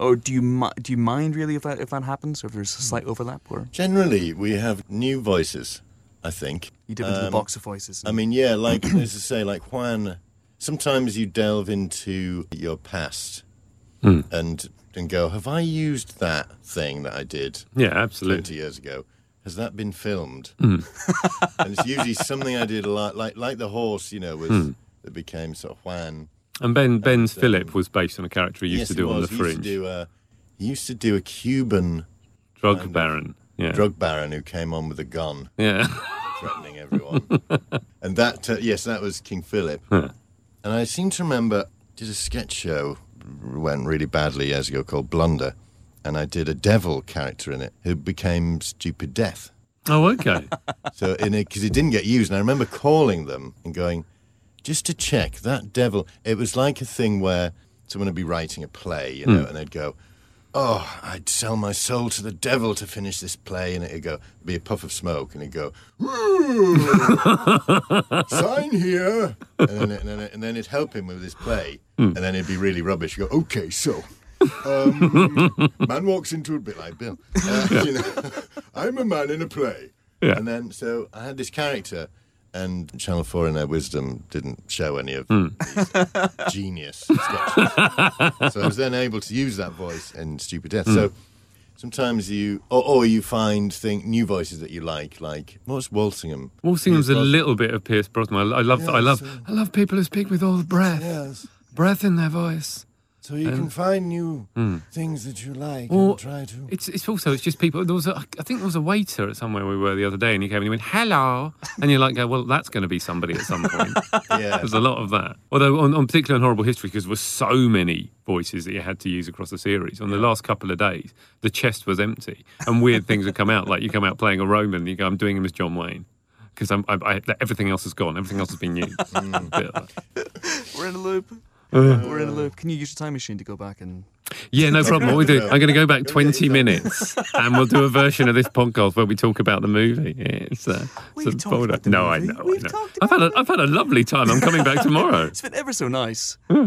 or do you do you mind really if that if that happens, or if there's a slight overlap? Or generally, we have new voices. I think you dip into um, the box of voices. I mean, yeah, like as I say, like Juan. Sometimes you delve into your past. Mm. And and go, have I used that thing that I did yeah, absolutely. twenty years ago? Has that been filmed? Mm. And it's usually something I did a lot, like like the horse, you know, was mm. that became sort of Juan. And Ben Ben's and, um, Philip was based on a character he used yes, to do on The he Fringe. Used to do a, he used to do a Cuban... Drug kind of baron. Yeah. Drug baron who came on with a gun. Yeah. Threatening everyone. And that, uh, yes, that was King Philip. Huh. And I seem to remember, did a sketch show... went really badly years ago called Blunder, and I did a devil character in it who became Stupid Death. Oh, okay. So in it, because it didn't get used, and I remember calling them and going, just to check, that devil, it was like a thing where someone would be writing a play, you know, mm. and they'd go, oh, I'd sell my soul to the devil to finish this play, and it'd go, it'd be a puff of smoke, and it'd go, sign here, and then, and, then, and then it'd help him with his play, mm. and then it'd be really rubbish. You go, okay, so, um, man walks into a bit like Bill, uh, yeah. you know, I'm a man in a play, yeah. and then so I had this character, And Channel four, in their wisdom, didn't show any of mm. these genius sketches. So I was then able to use that voice in Stupid Death. Mm. So sometimes you, or, or you find think, new voices that you like, like, what's Walsingham? Walsingham's Pierce a Bros- little bit of Pierce Brosnan. I, I love yes, I love, so, I love people who speak with all the breath. Yes. Breath in their voice. So you um, can find new mm. things that you like or and try to... It's it's also, it's just people... There was a, I think there was a waiter at somewhere we were the other day and he came and he went, hello. And you're like, well, that's going to be somebody at some point. Yeah. There's a lot of that. Although, on, on particularly on Horrible History, because there were so many voices that you had to use across the series, on yeah. the last couple of days, the chest was empty. And weird things would come out, like you come out playing a Roman and you go, I'm doing him as John Wayne. Because I'm, I, I, everything else is gone. Everything else has been used. Mm. We're in a loop. Uh, We're in a loop. Can you use your time machine to go back and... Yeah, no problem. What we do, I'm going to go back twenty minutes and we'll do a version of this podcast where we talk about the movie. Yeah, it's, uh, we it's talked about the no, movie. I know. We've I know. Talked about I've, had a, I've had a lovely time. I'm coming back tomorrow. It's been ever so nice. Yeah.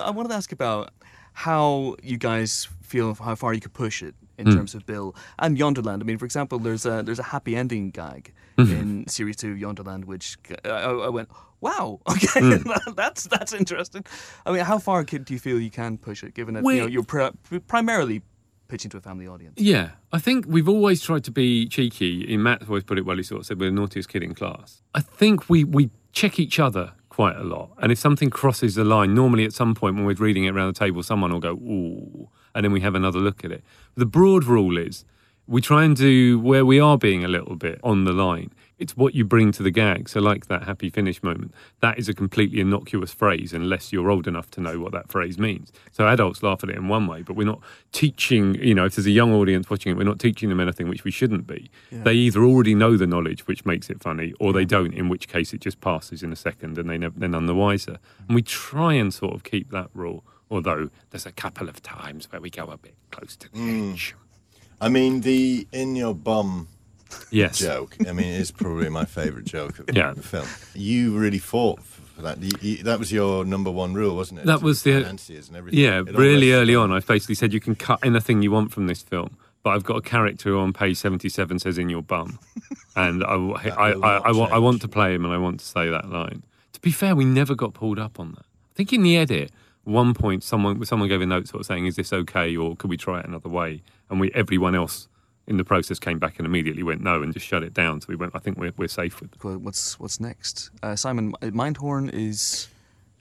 I wanted to ask about how you guys feel how far you could push it in mm. terms of Bill and Yonderland. I mean, for example, there's a, there's a happy ending gag mm-hmm. in Series two, Yonderland, which I, I went... Wow. Okay, mm. that's that's interesting. I mean, how far do you feel you can push it, given that Wait. you know you're pri- primarily pitching to a family audience? Yeah, I think we've always tried to be cheeky. And Matt always put it well. He sort of said we're the naughtiest kid in class. I think we we check each other quite a lot, and if something crosses the line, normally at some point when we're reading it around the table, someone will go ooh, and then we have another look at it. The broad rule is we try and do where we are being a little bit on the line. It's what you bring to the gag. So like that happy finish moment, that is a completely innocuous phrase unless you're old enough to know what that phrase means. So adults laugh at it in one way, but we're not teaching, you know, if there's a young audience watching it, we're not teaching them anything which we shouldn't be. Yeah. They either already know the knowledge, which makes it funny, or yeah. they don't, in which case it just passes in a second and they never, they're none the wiser. And we try and sort of keep that rule, although there's a couple of times where we go a bit close to the mm. edge. I mean, the in your bum... Yes. Joke. I mean, it is probably my favourite joke of yeah. the film. You really fought for that. You, you, that was your number one rule, wasn't it? That was the financiers and everything. Yeah, it really early on, I basically said you can cut anything you want from this film, but I've got a character who on page seventy-seven says "in your bum," and I, I, I, I, I, want, I want to play him and I want to say that line. To be fair, we never got pulled up on that. I think in the edit, at one point, someone someone gave a note sort of saying, "Is this okay?" or "Could we try it another way?" And we everyone else. in the process came back and immediately went no and just shut it down. So we went, I think we're, we're safe with it. What's, what's next? Uh, Simon, Mindhorn is...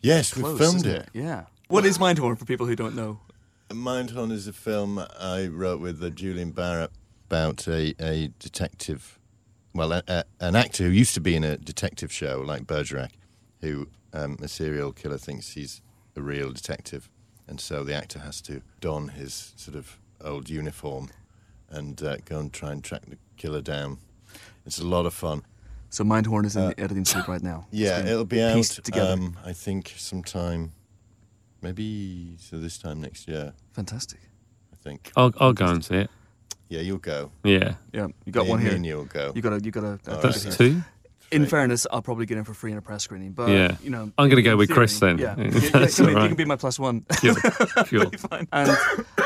Yes, close, we filmed it. it. Yeah. What is Mindhorn for people who don't know? Mindhorn is a film I wrote with uh, Julian Barrett about a, a detective, well, a, a, an actor who used to be in a detective show like Bergerac, who um, a serial killer thinks he's a real detective. And so the actor has to don his sort of old uniform and uh, go and try and track the killer down. It's a lot of fun. So Mindhorn is in uh, the editing suite right now. Yeah, it'll be out, um, I think, sometime, maybe so this time next year. Fantastic. I think. I'll, I'll go and see it. Yeah, you'll go. Yeah. Yeah, you got yeah, one here. And you'll go. You got a, you got a... Uh, That's right. Two? In fairness, I'll probably get in for free in a press screening, but yeah. you know, I'm going to go with theory, Chris then. Yeah, yeah, yeah, yeah you, right. you can be my plus one. Sure, sure. Fine. And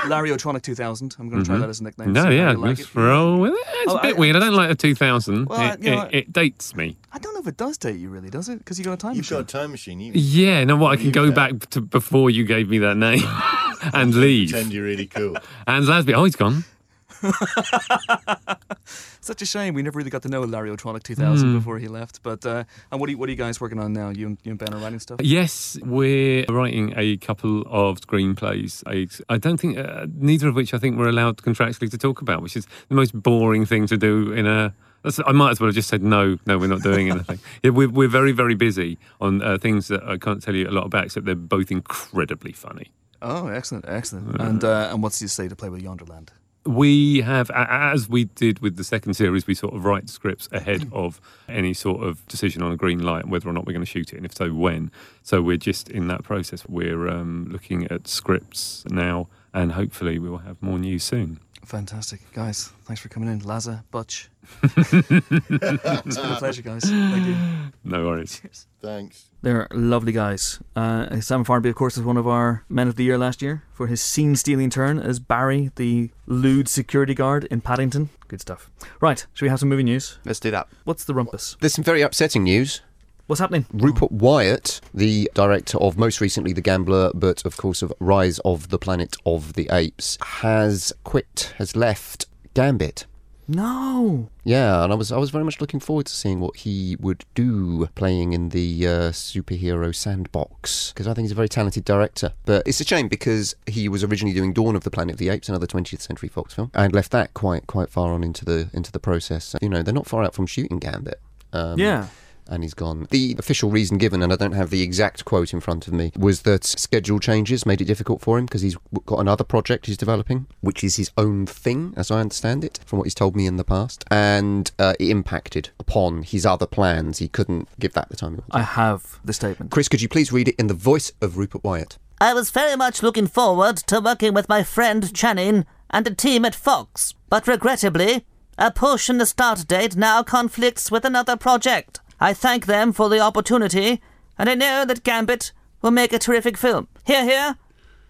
Larry O'Tronic two thousand. I'm going to mm-hmm. try that as a nickname. No, so yeah, like let's it. roll with it. It's oh, a bit I, weird. I don't like the two thousand. Well, it, you know, it, it dates me. I don't know if it does date you, really, does it? Because you got a time You've machine. You've got a time machine. You, yeah, no, what I can go know. back to before you gave me that name and leave. Pretend you're really cool. And Lasby, oh, he's gone. Such a shame we never really got to know Larry O'Tronic two thousand mm. before he left. But uh, and what are you, what are you guys working on now? You and, you and Ben are writing stuff? Yes, we're writing a couple of screenplays. I, I don't think uh, neither of which I think we're allowed contractually to talk about, which is the most boring thing to do in a. I might as well have just said no. No, we're not doing anything. yeah, we're we're very very busy on uh, things that I can't tell you a lot about, except they're both incredibly funny. Oh, excellent, excellent. Mm. And uh, and what's your say to play with Yonderland? We have, as we did with the second series, we sort of write scripts ahead of any sort of decision on a green light, whether or not we're going to shoot it, and if so, when. So we're just in that process. We're um, looking at scripts now, and hopefully we will have more news soon. Fantastic. Guys, thanks for coming in. Lazza, Butch. It's been a pleasure, guys. Thank you. No worries. Cheers. Thanks. They're lovely guys. Uh, Simon Farnaby, of course, was one of our Men of the Year last year for his scene-stealing turn as Barry, the lewd security guard in Paddington. Good stuff. Right, should we have some movie news? Let's do that. What's the rumpus? There's some very upsetting news. What's happening? Rupert Wyatt, the director of most recently The Gambler, but of course of Rise of the Planet of the Apes, has quit, has left Gambit. No. Yeah, and I was I was very much looking forward to seeing what he would do playing in the uh, superhero sandbox, because I think he's a very talented director. But it's a shame because he was originally doing Dawn of the Planet of the Apes, another twentieth century fox film, and left that quite quite far on into the into the process. So, you know, they're not far out from shooting Gambit. Um, yeah. And he's gone. The official reason given, and I don't have the exact quote in front of me, was that schedule changes made it difficult for him because he's got another project he's developing, which is his own thing, as I understand it, from what he's told me in the past. And uh, it impacted upon his other plans. He couldn't give that the time he wanted. I have the statement. Chris, could you please read it in the voice of Rupert Wyatt? I was very much looking forward to working with my friend Channing and the team at Fox, but regrettably, a push in the start date now conflicts with another project. I thank them for the opportunity, and I know that Gambit will make a terrific film. Hear, hear,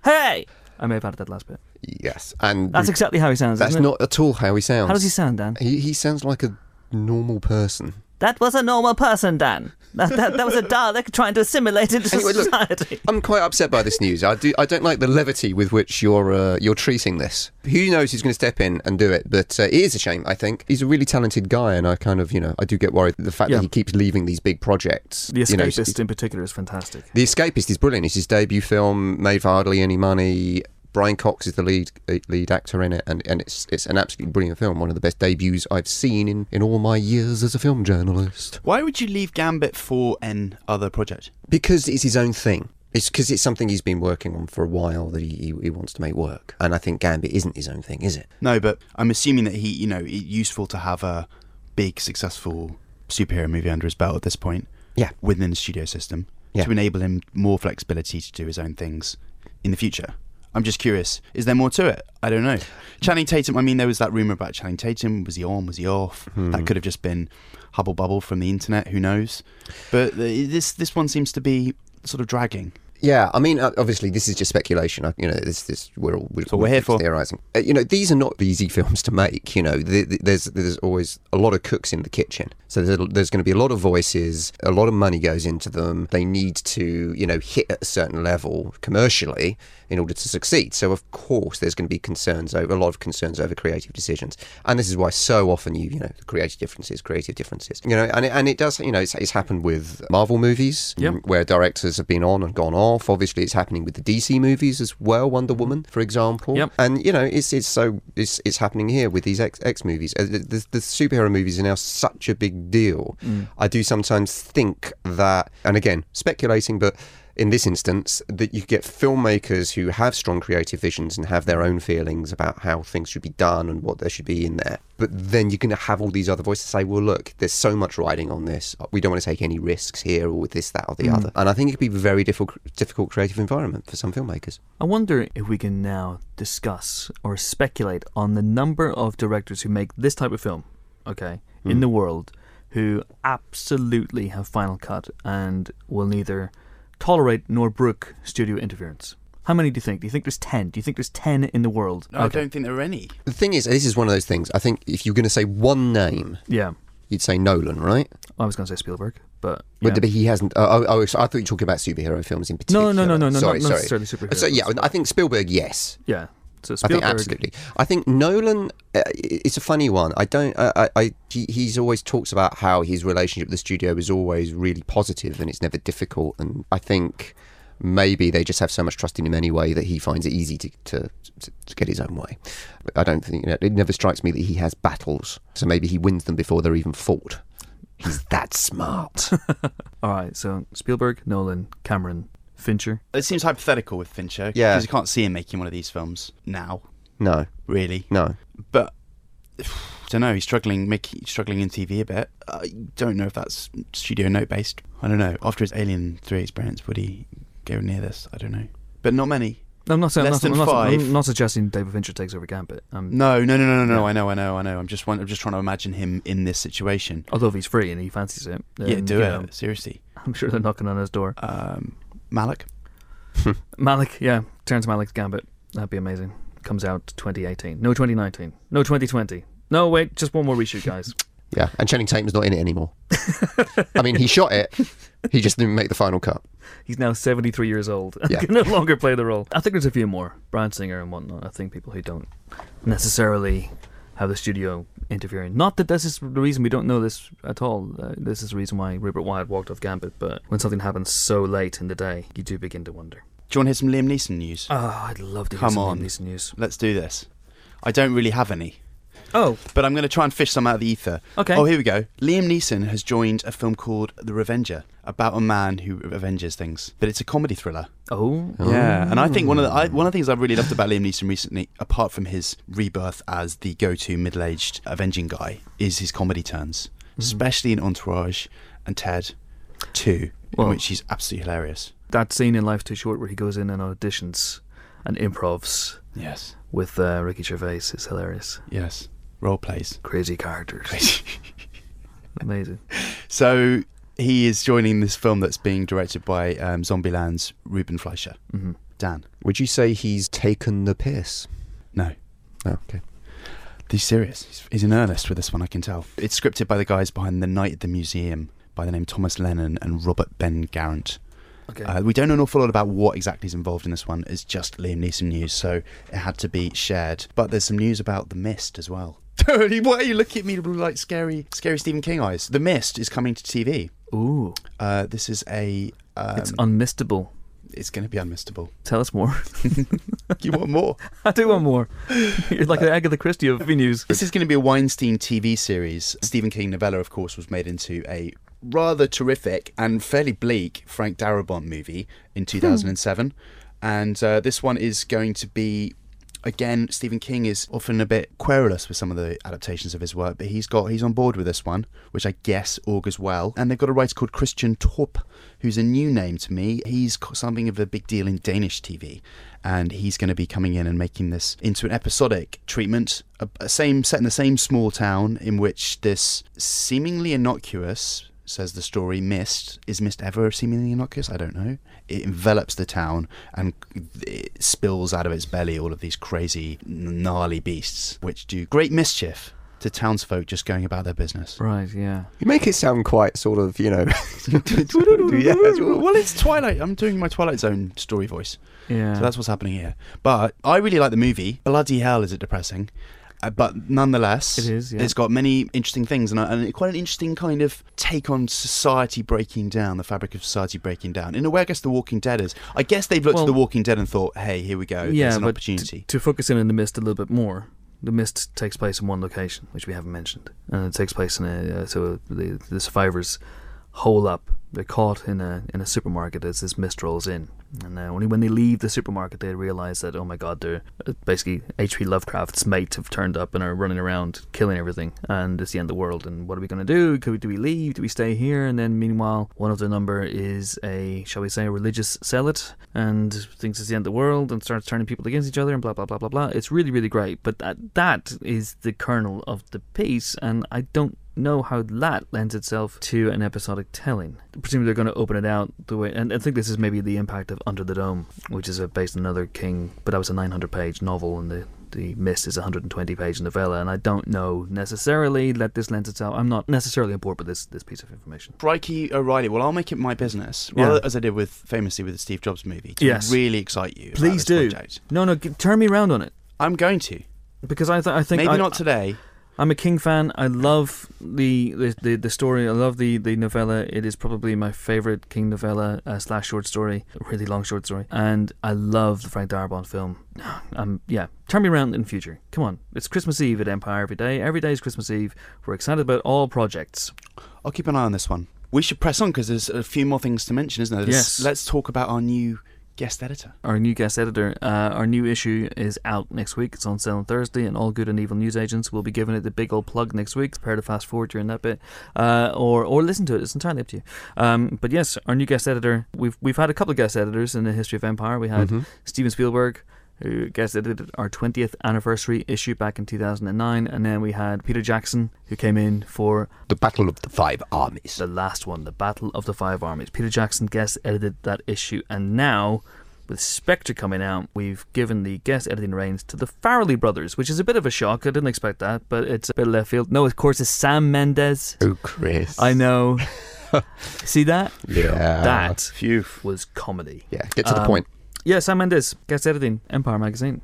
hooray! I may have added that last bit. Yes, and that's exactly how he sounds. That's isn't it? Not at all how he sounds. How does he sound, Dan? He he sounds like a normal person. That was a normal person, Dan. That, that, that was a Dalek trying to assimilate into anyway, society. Look, I'm quite upset by this news. I do. I don't like the levity with which you're uh, you're treating this. Who knows who's going to step in and do it? But uh, it is a shame. I think he's a really talented guy, and I kind of, you know, I do get worried the fact yeah. that he keeps leaving these big projects. The Escapist, you know, in particular is fantastic. The Escapist is brilliant. It's his debut film, made for hardly any money. Brian Cox is the lead lead actor in it, and, and it's it's an absolutely brilliant film, one of the best debuts I've seen in, in all my years as a film journalist. Why would you leave Gambit for an other project? Because it's his own thing. It's because it's something he's been working on for a while that he, he, he wants to make work. And I think Gambit isn't his own thing, is it? No, but I'm assuming that he, you know, it's useful to have a big, successful superhero movie under his belt at this point. Yeah. Within the studio system. Yeah. To enable him more flexibility to do his own things in the future. I'm just curious, is there more to it? I don't know. Channing Tatum, I mean, there was that rumour about Channing Tatum. Was he on? Was he off? Hmm. That could have just been hubble bubble from the internet. Who knows? But this this one seems to be sort of dragging. Yeah, I mean, obviously, this is just speculation. You know, this this we're all we're, so we're, we're here for theorising. Uh, you know, these are not easy films to make. You know, the, the, there's there's always a lot of cooks in the kitchen. So there's, there's going to be a lot of voices. A lot of money goes into them. They need to, you know, hit at a certain level commercially in order to succeed. So of course, there's going to be concerns over a lot of concerns over creative decisions. And this is why so often you you know creative differences, creative differences. You know, and it, and it does. You know, it's, it's happened with Marvel movies, yep. where directors have been on and gone on. Obviously, it's happening with the D C movies as well, Wonder Woman, for example. Yep. And, you know, it's it's so it's it's happening here with these X, X movies. Uh, the, the, the superhero movies are now such a big deal. Mm. I do sometimes think that, and again, speculating, but in this instance, that you get filmmakers who have strong creative visions and have their own feelings about how things should be done and what there should be in there. But then you're going to have all these other voices say, well, look, there's so much riding on this. We don't want to take any risks here or with this, that or the mm. other. And I think it could be a very difficult, difficult creative environment for some filmmakers. I wonder if we can now discuss or speculate on the number of directors who make this type of film, okay, mm. in the world, who absolutely have Final Cut and will neither tolerate nor brook studio interference. How many do you think? Do you think there's ten? Do you think there's ten in the world? No, okay. I don't think there are any. The thing is, this is one of those things. I think if you're going to say one name, yeah, you'd say Nolan, right? I was going to say Spielberg, but yeah. but he hasn't. Uh, I, I, I thought you were talking about superhero films in particular. No, no, no, no, no, sorry, not, sorry. not necessarily superhero. So yeah, I think Spielberg, yes, yeah. So I think absolutely. I think Nolan, uh, it's a funny one. I don't. I. I he, he's always talks about how his relationship with the studio is always really positive and it's never difficult. And I think maybe they just have so much trust in him anyway that he finds it easy to to, to get his own way. I don't think, you know, it never strikes me that he has battles. So maybe he wins them before they're even fought. He's that smart. All right. So Spielberg, Nolan, Cameron. Fincher. It seems hypothetical with Fincher. Yeah. Because you can't see him making one of these films now. No. Really? No. But, I don't know, he's struggling making, struggling in T V a bit. I don't know if that's studio note-based. I don't know. After his Alien three experience, would he go near this? I don't know. But not many. I'm not saying, less I'm not, than I'm five. Not, I'm not suggesting David Fincher takes over Gambit. Um, no, no, no, no, no, no. Yeah. I know, I know, I know. I'm just, I'm just trying to imagine him in this situation. Although if he's free and he fancies it. Then, yeah, do it. Know, seriously. I'm sure they're knocking on his door. Um... Malick? Malick, yeah. Terrence Malick's Gambit. That'd be amazing. Comes out twenty eighteen. No, twenty nineteen. No, twenty twenty. No, wait, just one more reshoot, guys. Yeah, and Channing Tatum's not in it anymore. I mean, he shot it, he just didn't make the final cut. He's now seventy-three years old and yeah. can no longer play the role. I think there's a few more, Bryan Singer and whatnot. I think people who don't necessarily have the studio interfering. Not that this is the reason we don't know this at all. Uh, this is the reason why Rupert Wyatt walked off Gambit, but when something happens so late in the day, you do begin to wonder. Do you want to hear some Liam Neeson news? Oh, I'd love to hear Come some on. Liam Neeson news. Let's do this. I don't really have any. Oh. But I'm going to try and fish some out of the ether. Okay. Oh, here we go. Liam Neeson has joined a film called The Revenger, about a man who avenges things. But it's a comedy thriller. Oh. Yeah. And I think one of the I, one of the things I've really loved about Liam Neeson recently, apart from his rebirth as the go-to middle-aged avenging guy, is his comedy turns. Mm-hmm. Especially in Entourage and Ted two, well, in which he's absolutely hilarious. That scene in Life Too Short where he goes in and auditions and improvs. Yes. With uh, Ricky Gervais is hilarious. Yes. Role plays. Crazy characters. Crazy. Amazing. So he is joining this film that's being directed by um, Zombieland's Ruben Fleischer. Mm-hmm. Dan. Would you say he's taken the piss? No. Oh, okay. He's serious. He's in earnest with this one, I can tell. It's scripted by the guys behind The Night at the Museum by the name Thomas Lennon and Robert Ben Garrant. Okay. Uh, we don't know an awful lot about what exactly is involved in this one. It's just Liam Neeson news, so it had to be shared. But there's some news about The Mist as well. Tony, why are you looking at me like scary, scary Stephen King eyes? The Mist is coming to T V. Ooh. Uh, this is a... Um, it's unmissable. It's going to be unmissable. Tell us more. You want more? I do want more. You're like the Agatha Christie of movie news. This is going to be a Weinstein T V series. Stephen King novella, of course, was made into a... rather terrific and fairly bleak Frank Darabont movie in two thousand seven. And uh, this one is going to be, again, Stephen King is often a bit querulous with some of the adaptations of his work, but he's got he's on board with this one, which I guess augurs well. And they've got a writer called Christian Torp, who's a new name to me. He's got something of a big deal in Danish T V, and he's going to be coming in and making this into an episodic treatment, a, a same set in the same small town in which this seemingly innocuous... says the story, mist. Is mist ever seemingly innocuous? I don't know. It envelops the town and it spills out of its belly all of these crazy, gnarly beasts, which do great mischief to townsfolk just going about their business. Right, yeah. You make it sound quite sort of, you know... Well, it's Twilight. I'm doing my Twilight Zone story voice. Yeah. So that's what's happening here. But I really like the movie. Bloody hell, is it depressing. Uh, but nonetheless, it is, yeah. It's got many interesting things and, a, and quite an interesting kind of take on society breaking down, the fabric of society breaking down. In a way, I guess The Walking Dead is. I guess they've looked well, at The Walking Dead and thought, hey, here we go, yeah, there's an opportunity. T- to focus in on The Mist a little bit more, The Mist takes place in one location, which we haven't mentioned. And it takes place in a... Uh, so the, the survivors hole up. They're caught in a in a supermarket as this mist rolls in. And uh, only when they leave the supermarket they realise that, oh my god, they're basically H P Lovecraft's mates have turned up and are running around killing everything, and it's the end of the world, and what are we going to do? Could we, do we leave? Do we stay here? And then meanwhile one of the number is a, shall we say, a religious zealot, and thinks it's the end of the world and starts turning people against each other and blah blah blah blah blah. It's really really great, but that that is the kernel of the piece, and I don't know how that lends itself to an episodic telling. Presumably they're going to open it out the way, and I think this is maybe the impact of Under the Dome, which is a, based on another King, but that was a nine hundred page novel, and the The Mist is a one hundred twenty page novella, and I don't know necessarily that this lends itself. I'm not necessarily on board with this this piece of information. Crikey O'Reilly, well, I'll make it my business, rather yeah. as I did with, famously, with the Steve Jobs movie, to yes. really excite you. Please do. Project. No, no, g- turn me around on it. I'm going to. Because I, th- I think... Maybe I, not today... I'm a King fan. I love the the, the, the story. I love the, the novella. It is probably my favourite King novella uh, slash short story, really long short story. And I love the Frank Darabont film. Um, yeah, turn me around in the future. Come on. It's Christmas Eve at Empire every day. Every day is Christmas Eve. We're excited about all projects. I'll keep an eye on this one. We should press on because there's a few more things to mention, isn't there? Let's, yes. Let's talk about our new... guest editor. Our new guest editor. Uh, our new issue is out next week. It's on sale on Thursday, and all good and evil news agents will be giving it the big old plug next week. Prepare to fast forward during that bit, uh, or or listen to it. It's entirely up to you. Um, but yes, our new guest editor. We've we've had a couple of guest editors in the history of Empire. We had mm-hmm. Steven Spielberg, who guest edited our twentieth anniversary issue back in two thousand nine, and then we had Peter Jackson, who came in for The Battle of the Five Armies. The last one, The Battle of the Five Armies. Peter Jackson guest edited that issue, and now With Spectre coming out, we've given the guest editing reins to the Farrelly brothers, which is a bit of a shock. I didn't expect that, but it's a bit left field. No, of course, it's Sam Mendes. Oh, Chris. I know. See that? Yeah. That Phew. was comedy. Yeah, get to um, the point. Yeah, Sam Mendes, guest editing, Empire magazine.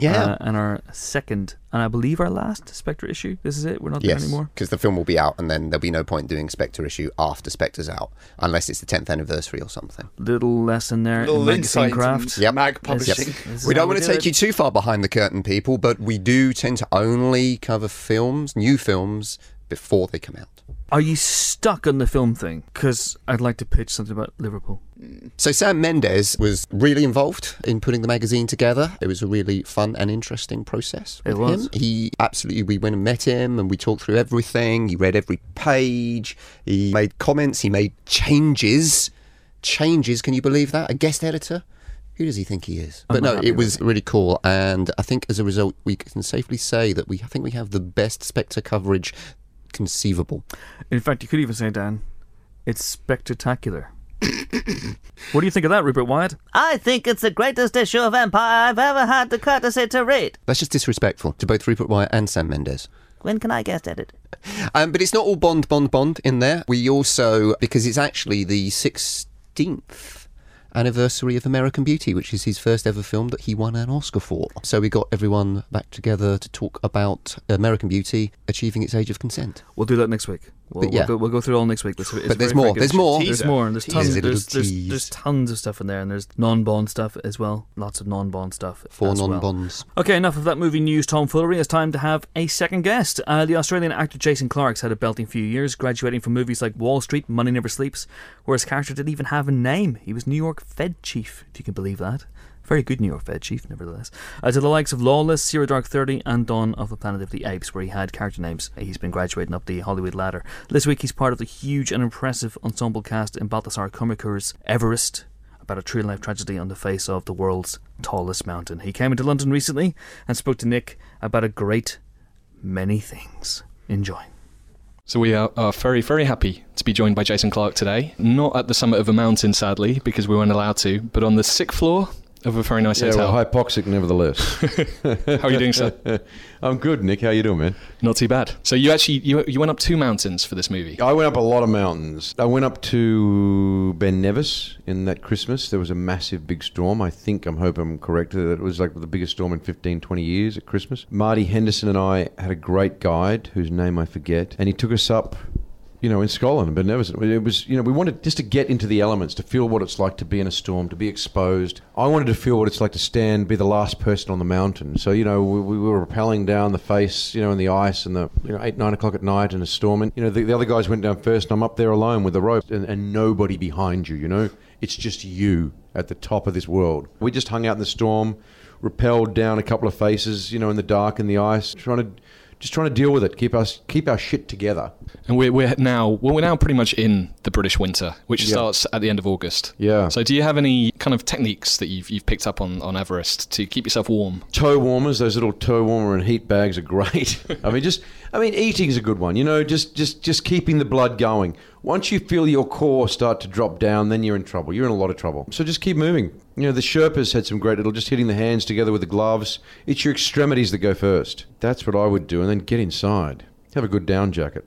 Yeah. Uh, and our second, and I believe our last Spectre issue. This is it. We're not yes, there anymore. Because the film will be out, and then there'll be no point doing Spectre issue after Spectre's out, unless it's the tenth anniversary or something. Little lesson there. Little in insight. Craft. Yep. Mag publishing. Yep. Yep. We don't want to take it. you too far behind the curtain, people, but we do tend to only cover films, new films, before they come out. Are you stuck on the film thing? Because I'd like to pitch something about Liverpool. So Sam Mendes was really involved in putting the magazine together. It was a really fun and interesting process with it was. him. He absolutely, we went and met him and we talked through everything. He read every page. He made comments. He made changes. Changes, can you believe that? A guest editor? Who does he think he is? I'm but no, it was really cool. And I think as a result, we can safely say that we I think we have the best Spectre coverage conceivable. In fact, you could even say, Dan, it's spectacular. What do you think of that, Rupert Wyatt? I think it's the greatest issue of Empire I've ever had the courtesy to read. That's just disrespectful to both Rupert Wyatt and Sam Mendes. When can I guest edit? Um, but it's not all Bond, Bond, Bond in there. We also, because it's actually the sixteenth anniversary of American Beauty, which is his first ever film that he won an Oscar for. So we got everyone back together to talk about American Beauty achieving its age of consent. We'll do that next week. We'll, yeah. we'll, go, we'll go through it all next week. It's, it's but there's more. There's more. there's more. There's more. There's, there's, there's, there's tons of stuff in there, and there's non-Bond stuff as well. Lots of non-Bond stuff. Four non-Bonds. Well. Okay, enough of that movie news tomfoolery. It's time to have a second guest. Uh, the Australian actor Jason Clarke's had a belting few years, graduating from movies like Wall Street, Money Never Sleeps, where his character didn't even have a name. He was New York Fed chief, if you can believe that. Very good New York Fed chief, nevertheless. Uh, to the likes of Lawless, Zero Dark Thirty, and Dawn of the Planet of the Apes, where he had character names. He's been graduating up the Hollywood ladder. This week, he's part of the huge and impressive ensemble cast in Baltasar Kormakur's Everest, about a true life tragedy on the face of the world's tallest mountain. He came into London recently and spoke to Nick about a great many things. Enjoy. So we are, are very, very happy to be joined by Jason Clarke today. Not at the summit of a mountain, sadly, because we weren't allowed to, but on the sixth floor of a very nice yeah, hotel. Yeah, well, hypoxic nevertheless. How are you doing, sir? I'm good, Nick. How are you doing, man? Not too bad. So you actually, you you went up two mountains for this movie. I went up a lot of mountains. I went up to Ben Nevis in that Christmas. There was a massive big storm. I think, I'm hoping I'm correct, that it was like the biggest storm in fifteen, twenty years at Christmas. Marty Henderson and I had a great guide, whose name I forget, and he took us up, you know, in Scotland, but never, it was, you know, we wanted just to get into the elements, to feel what it's like to be in a storm, to be exposed. I wanted to feel what it's like to stand, be the last person on the mountain. So, you know, we, we were rappelling down the face, you know, in the ice and the, you know, eight, nine o'clock at night and a storm. And, you know, the, the other guys went down first and I'm up there alone with the rope and, and nobody behind you, you know. It's just you at the top of this world. We just hung out in the storm, rappelled down a couple of faces, you know, in the dark and the ice, trying to, Just trying to deal with it, keep us, keep our shit together. And we're we're now well, we're now pretty much in the British winter, which yeah. starts at the end of August. Yeah. So do you have any kind of techniques that you've you've picked up on, on Everest to keep yourself warm? Toe warmers, those little toe warmer and heat bags are great. I mean, just I mean, eating is a good one. You know, just just just keeping the blood going. Once you feel your core start to drop down, then you're in trouble. You're in a lot of trouble. So just keep moving. You know, the Sherpas had some great little, just hitting the hands together with the gloves. It's your extremities that go first. That's what I would do. And then get inside. Have a good down jacket.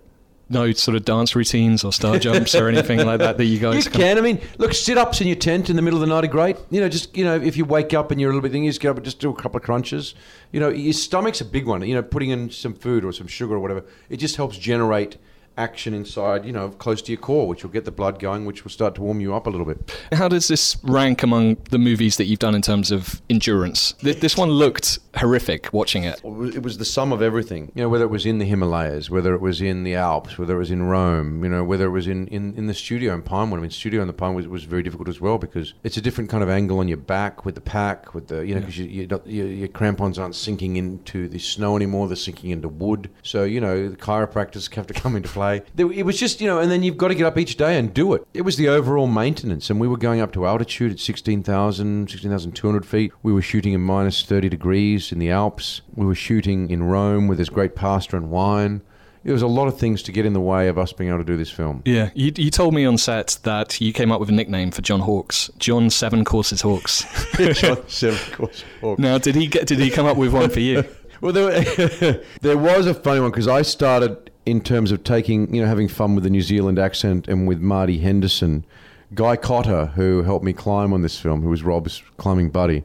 No sort of dance routines or star jumps or anything like that that you guys... You can. I mean, look, sit-ups in your tent in the middle of the night are great. You know, just, you know, if you wake up and you're a little bit thinking, you just get up and just do a couple of crunches. You know, your stomach's a big one. You know, putting in some food or some sugar or whatever, it just helps generate action inside, you know, close to your core, which will get the blood going, which will start to warm you up a little bit. How does this rank among the movies that you've done in terms of endurance? This one looked horrific watching it. It was the sum of everything, you know, whether it was in the Himalayas, whether it was in the Alps, whether it was in Rome, you know, whether it was in, in, in the studio in Pinewood. I mean, studio in the Pinewood was, was very difficult as well because it's a different kind of angle on your back with the pack, with the, you know, because yeah. you, you don't, you, your crampons aren't sinking into the snow anymore, they're sinking into wood. So, you know, the chiropractors have to come into play. It was just, you know, and then you've got to get up each day and do it. It was the overall maintenance, and we were going up to altitude at sixteen thousand, sixteen thousand two hundred feet. We were shooting in minus thirty degrees in the Alps. We were shooting in Rome with this great pasta and wine. there was a lot of things to get in the way of us being able to do this film. Yeah. You, you told me on set that you came up with a nickname for John Hawkes, John Seven Courses Hawkes. John Seven Courses Hawkes. Now, did he get, did he come up with one for you? Well, there, there was a funny one, because I started in terms of taking, you know, having fun with the New Zealand accent and with Marty Henderson. Guy Cotter, who helped me climb on this film, who was Rob's climbing buddy,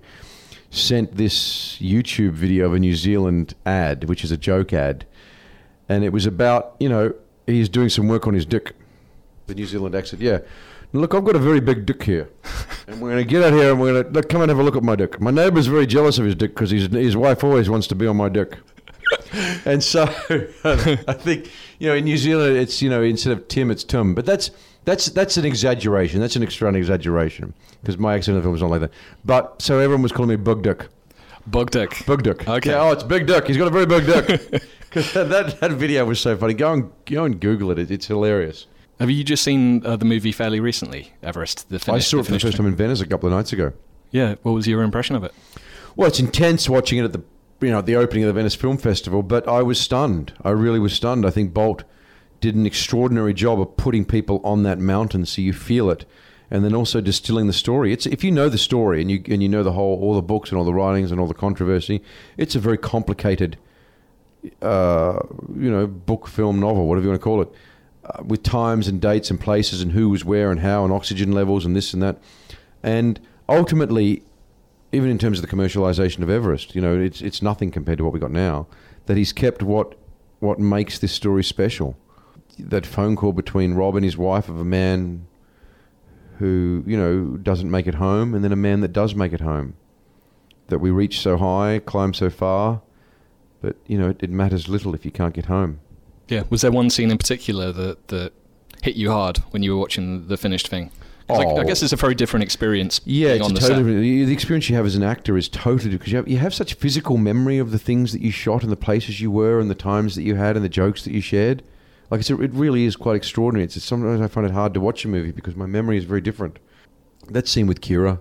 sent this YouTube video of a New Zealand ad, which is a joke ad. And it was about, you know, he's doing some work on his dick. The New Zealand accent, yeah. Look, I've got a very big dick here. And we're going to get out here and we're going to, look, come and have a look at my dick. My neighbour's very jealous of his dick because his, his wife always wants to be on my dick. And so I think, you know, in New Zealand, it's, you know, instead of Tim, it's Tim. But that's that's that's an exaggeration. That's an extra exaggeration because my accent in the film is not like that. But so everyone was calling me Bug Dick. Bug Dick. Bug Dick. Okay. Yeah, oh, it's Big Dick. He's got a very big dick. Because that, that, that video was so funny. Go and, go and Google it. it. It's hilarious. Have you just seen uh, the movie fairly recently, Everest? The fin- I saw it for the first time in Venice a couple of nights ago. Yeah. What was your impression of it? Well, it's intense watching it at the, you know, at the opening of the Venice Film Festival, but I was stunned. I really was stunned. I think Bolt did an extraordinary job of putting people on that mountain so you feel it, and then also distilling the story. It's if you know the story and you and you know the whole, all the books and all the writings and all the controversy, it's a very complicated, uh, you know, book, film, novel, whatever you want to call it, uh, with times and dates and places and who was where and how and oxygen levels and this and that, and ultimately, even in terms of the commercialization of Everest, you know, it's it's nothing compared to what we got now. That he's kept what what makes this story special. That phone call between Rob and his wife of a man who, you know, doesn't make it home, and then a man that does make it home. That we reach so high, climb so far, but, you know, it, it matters little if you can't get home. Yeah. Was there one scene in particular that, that hit you hard when you were watching the finished thing? Oh. Like, I guess it's a very different experience. Yeah, it's on the totally set. The experience you have as an actor is totally different because you have, you have such physical memory of the things that you shot and the places you were and the times that you had and the jokes that you shared. Like, it's a, it really is quite extraordinary. It's, it's sometimes I find it hard to watch a movie because my memory is very different. That scene with Kira,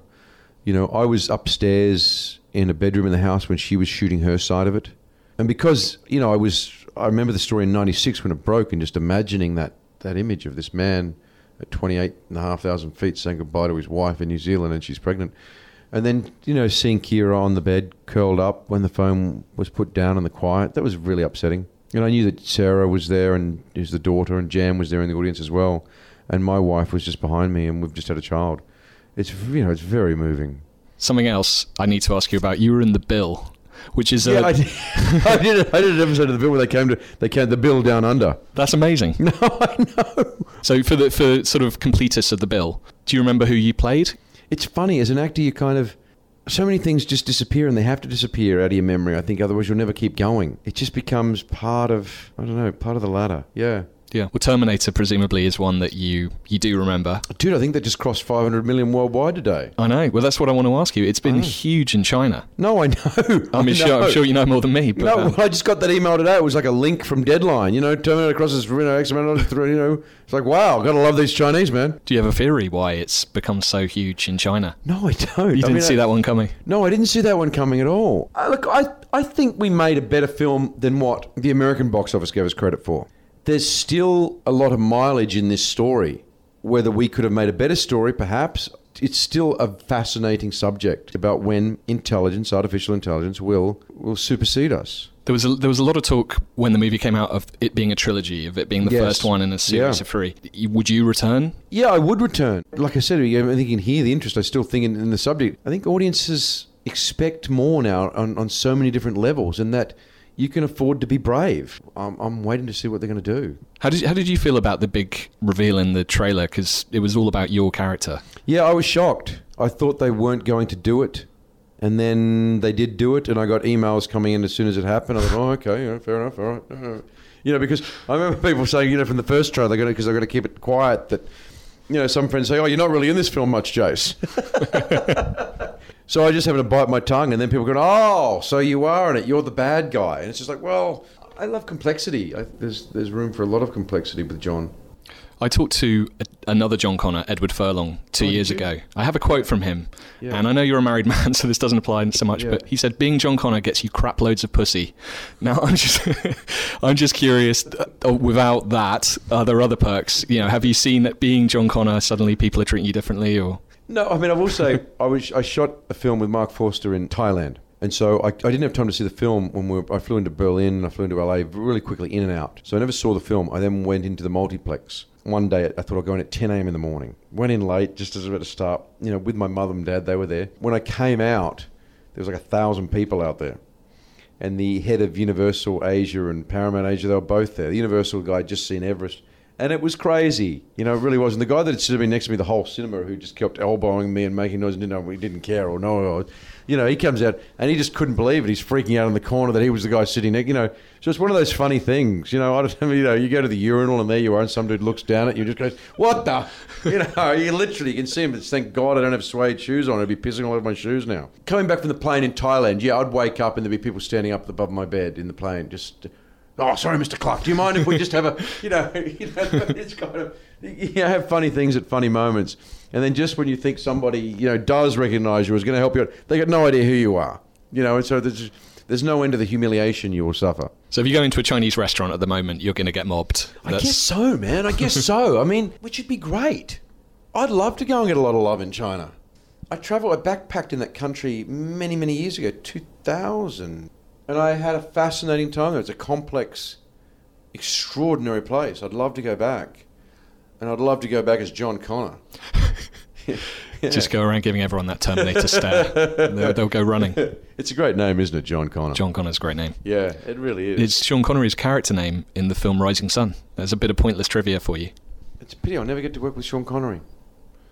you know, I was upstairs in a bedroom in the house when she was shooting her side of it. And because, you know, I was, I remember the story in ninety-six when it broke and just imagining that, that image of this man at twenty-eight and a half thousand feet saying goodbye to his wife in New Zealand and she's pregnant. And then, you know, seeing Kira on the bed curled up when the phone was put down in the quiet, that was really upsetting. And I knew that Sarah was there and is the daughter, and Jan was there in the audience as well. And my wife was just behind me and we've just had a child. It's, you know, it's very moving. Something else I need to ask you about. You were in The Bill, which is... Yeah, a... I, did, I, did, I did an episode of The Bill where they came to they came The Bill Down Under. That's amazing. No, I know. So for the for sort of completists of The Bill, do you remember who you played? It's funny. As an actor, you kind of... So many things just disappear, and they have to disappear out of your memory, I think, otherwise you'll never keep going. It just becomes part of, I don't know, part of the ladder. Yeah. Yeah. Well, Terminator, presumably, is one that you, you do remember. Dude, I think that just crossed five hundred million worldwide today. I know. Well, that's what I want to ask you. It's been huge in China. No, I know. I mean, I know. Sure, I'm sure you know more than me. But, no, um... well, I just got that email today. It was like a link from Deadline. You know, Terminator crosses, you know, X amount of, you know. It's like, wow, gotta love these Chinese, man. Do you have a theory why it's become so huge in China? No, I don't. You didn't I mean, see I... that one coming? No, I didn't see that one coming at all. I, look, I, I think we made a better film than what the American box office gave us credit for. There's still a lot of mileage in this story. Whether we could have made a better story, perhaps, it's still a fascinating subject about when intelligence, artificial intelligence, will will supersede us. There was a, there was a lot of talk when the movie came out of it being a trilogy, of it being the yes. first one in a series yeah. of three. Would you return? Yeah, I would return. Like I said, I think you can hear the interest. I still think in, in the subject. I think audiences expect more now on, on so many different levels, and that... You can afford to be brave. I'm, I'm waiting to see what they're going to do. How did how did you feel about the big reveal in the trailer? Because it was all about your character. Yeah, I was shocked. I thought they weren't going to do it. And then they did do it. And I got emails coming in as soon as it happened. I was like, oh, okay, yeah, fair enough, all right. Uh, you know, because I remember people saying, you know, from the first trailer, they're going to, because they've got to keep it quiet, that, you know, some friends say, oh, you're not really in this film much, Jace. So I just happen to bite my tongue, and then people go, oh, so you are in it. You're the bad guy. And it's just like, well, I love complexity. I, there's there's room for a lot of complexity with John. I talked to a, another John Connor, Edward Furlong, two oh, years ago. I have a quote from him, yeah. and I know you're a married man, so this doesn't apply so much, yeah. but he said, being John Connor gets you crap loads of pussy. Now, I'm just I'm just curious, uh, without that, are there other perks? You know, have you seen that being John Connor, suddenly people are treating you differently? Or No, I mean, I've also, I, was, I shot a film with Mark Forster in Thailand. And so I, I didn't have time to see the film when we were, I flew into Berlin and I flew into L A really quickly, in and out. So I never saw the film. I then went into the multiplex. One day, I thought I'd go in at ten a.m. in the morning. Went in late, just as I was about to start, you know, with my mother and dad, they were there. When I came out, there was like a thousand people out there. And the head of Universal Asia and Paramount Asia, they were both there. The Universal guy had just seen Everest. And it was crazy. You know, it really was. And the guy that should have been next to me the whole cinema, who just kept elbowing me and making noise and didn't know, he didn't care or no. You know, he comes out and he just couldn't believe it. He's freaking out in the corner that he was the guy sitting next, you know. So it's one of those funny things. You know, I don't, you know, you go to the urinal and there you are and some dude looks down at you and just goes, what the? You know, you literally can see him. But thank God I don't have suede shoes on. I'd be pissing all over my shoes now. Coming back from the plane in Thailand, yeah, I'd wake up and there'd be people standing up above my bed in the plane just... Oh, sorry, Mister Clarke. Do you mind if we just have a, you know, you know, it's kind of, you know, have funny things at funny moments. And then just when you think somebody, you know, does recognize you, is going to help you out, they got no idea who you are, you know, and so there's there's no end to the humiliation you will suffer. So if you go into a Chinese restaurant at the moment, you're going to get mobbed. That's... I guess so, man. I guess so. I mean, which would be great. I'd love to go and get a lot of love in China. I traveled, I backpacked in that country many, many years ago, two thousand. And I had a fascinating time. It's a complex, extraordinary place. I'd love to go back. And I'd love to go back as John Connor. Yeah. Just go around giving everyone that Terminator stare. They'll, they'll go running. It's a great name, isn't it, John Connor? John Connor's a great name. Yeah, it really is. It's Sean Connery's character name in the film Rising Sun. There's a bit of pointless trivia for you. It's a pity I never get to work with Sean Connery.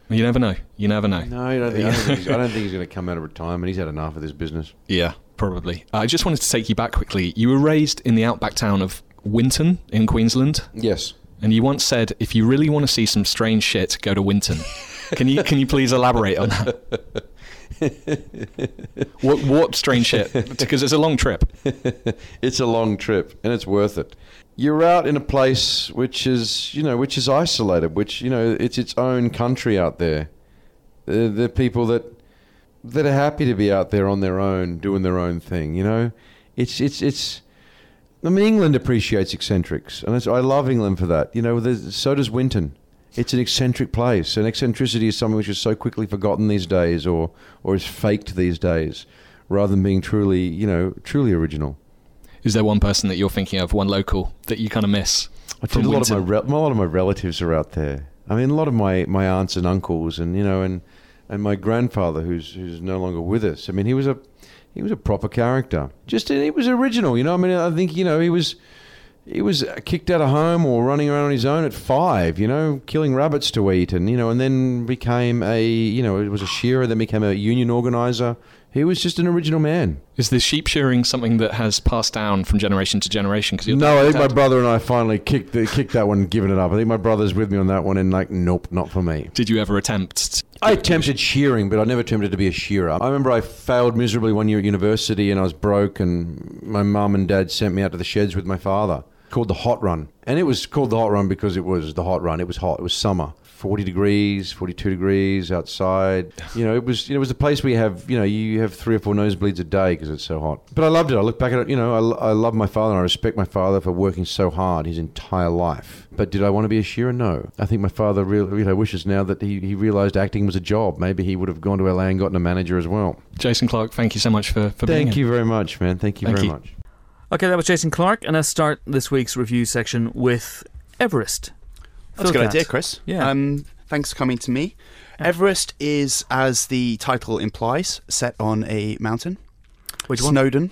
You never know. You never know. No, I don't think, I don't think he's, I don't think he's going to come out of retirement. He's had enough of this business. Yeah. Probably. I just wanted to take you back quickly. You were raised in the outback town of Winton in Queensland. Yes. And you once said, if you really want to see some strange shit, go to Winton. Can you can you please elaborate on that? What, what strange shit? Because it's a long trip. It's a long trip and it's worth it. You're out in a place which is, you know, which is isolated, which, you know, it's its own country out there. The, the people that that are happy to be out there on their own, doing their own thing, you know? It's, it's, it's... I mean, England appreciates eccentrics, and it's, I love England for that. You know, so does Winton. It's an eccentric place, and eccentricity is something which is so quickly forgotten these days, or or is faked these days, rather than being truly, you know, truly original. Is there one person that you're thinking of, one local, that you kind of miss? I did a lot of my, a lot of my relatives are out there. I mean, a lot of my, my aunts and uncles, and, you know, and... And my grandfather, who's who's no longer with us, I mean, he was a he was a proper character. Just he was original, you know. I mean, I think, you know, he was he was kicked out of home or running around on his own at five, you know, killing rabbits to eat, and you know, and then became a you know, it was a shearer, then became a union organizer. He was just an original man. Is the sheep shearing something that has passed down from generation to generation? Cause you're no, I think my brother and I finally kicked the, kicked that one and given it up. I think my brother's with me on that one and like, nope, not for me. Did you ever attempt? I attempted shearing, but I never attempted to be a shearer. I remember I failed miserably one year at university and I was broke and my mum and dad sent me out to the sheds with my father. Called the hot run. And it was called the hot run because it was the hot run. It was hot. It was summer. forty degrees, forty-two degrees outside. You know, it was, you know, it was a place where you have, you know, you have three or four nosebleeds a day because it's so hot. But I loved it. I look back at it, you know, I, I love my father and I respect my father for working so hard his entire life. But did I want to be a shearer? No. I think my father really, you know, wishes now that he, he realized acting was a job. Maybe he would have gone to L A and gotten a manager as well. Jason Clarke, thank you so much for, for being here. Thank you very much, man. Thank you thank very you. much. Okay, that was Jason Clarke, and let's start this week's review section with Everest. That's a good idea, Chris. Yeah. Um, thanks for coming to me. Yeah. Everest is, as the title implies, set on a mountain. Which one? Snowdon.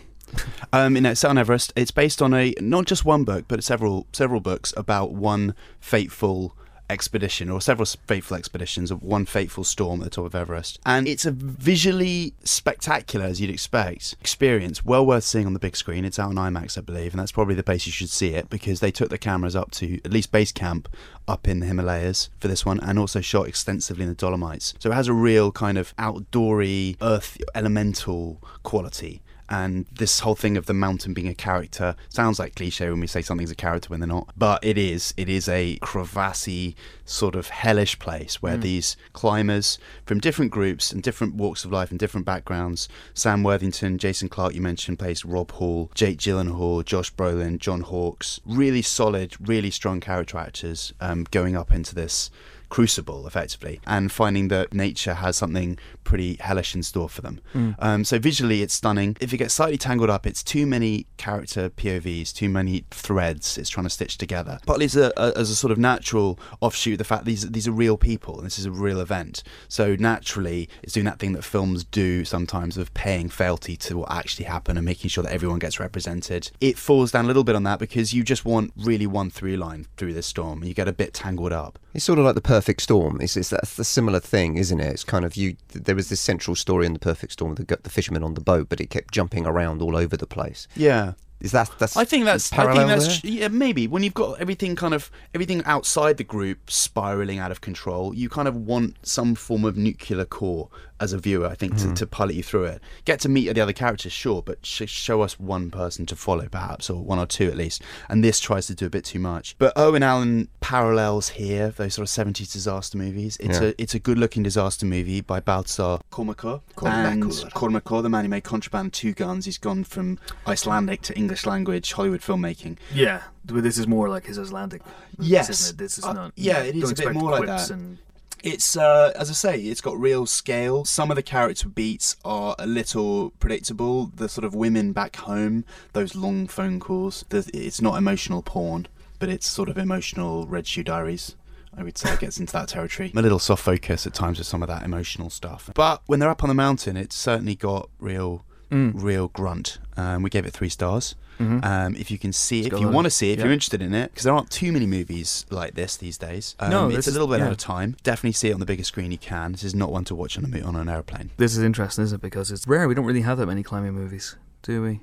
um, you know, it's set on Everest. It's based on a not just one book, but several several books about one fateful expedition, or several fateful expeditions of one fateful storm at the top of Everest. And it's a visually spectacular, as you'd expect, experience, well worth seeing on the big screen. It's out on IMAX, I believe, and that's probably the place you should see it, because they took the cameras up to at least base camp up in the Himalayas for this one, and also shot extensively in the Dolomites. So it has a real kind of outdoory, earth, elemental quality. And this whole thing of the mountain being a character sounds like cliche when we say something's a character when they're not, but it is. It is a crevassy, sort of hellish place where mm. these climbers from different groups and different walks of life and different backgrounds, Sam Worthington, Jason Clarke, you mentioned, plays Rob Hall, Jake Gyllenhaal, Josh Brolin, John Hawkes, really solid, really strong character actors um, going up into this crucible, effectively, and finding that nature has something pretty hellish in store for them. Mm. Um, so visually it's stunning. If it gets slightly tangled up, it's too many character P O Vs, too many threads it's trying to stitch together. Partly as a, a, as a sort of natural offshoot, the fact these, these are real people and this is a real event. So naturally it's doing that thing that films do sometimes of paying fealty to what actually happened and making sure that everyone gets represented. It falls down a little bit on that because you just want really one through line through this storm and you get a bit tangled up. It's sort of like the perfect storm. It's, it's that's the similar thing, isn't it? It's kind of you. There was this central story in the perfect storm, the, the fisherman on the boat, but it kept jumping around all over the place. Yeah. Is that that's I think that's parallel I think that's there? Yeah, maybe when you've got everything kind of everything outside the group spiraling out of control, you kind of want some form of nuclear core as a viewer, I think, mm. to, to pilot you through it. Get to meet the other characters, sure, but sh- show us one person to follow, perhaps, or one or two at least. And this tries to do a bit too much. But Owen Allen parallels here those sort of seventies disaster movies. It's yeah. a it's a good-looking disaster movie by Baltasar Kormakor, and Kormakor, the man who made Contraband, Two Guns. He's gone from Icelandic to English language Hollywood filmmaking. Yeah, this is more like his Icelandic. Yes, isn't it? This is uh, not. Yeah, it is a bit more like that. And... It's uh, as I say, it's got real scale. Some of the character beats are a little predictable. The sort of women back home, those long phone calls. The, it's not emotional porn, but it's sort of emotional Red Shoe Diaries. I would say it gets into that territory. I'm a little soft focus at times with some of that emotional stuff. But when they're up on the mountain, it's certainly got real, mm. real grunt. Um, we gave it three stars. Mm-hmm. Um, if you can see it, if you want to see it, if yeah. you're interested in it, because there aren't too many movies like this these days. Um, no, it's a little bit yeah. out of time. Definitely see it on the biggest screen you can. This is not one to watch on a on an airplane. This is interesting, isn't it? Because it's rare. We don't really have that many climbing movies, do we?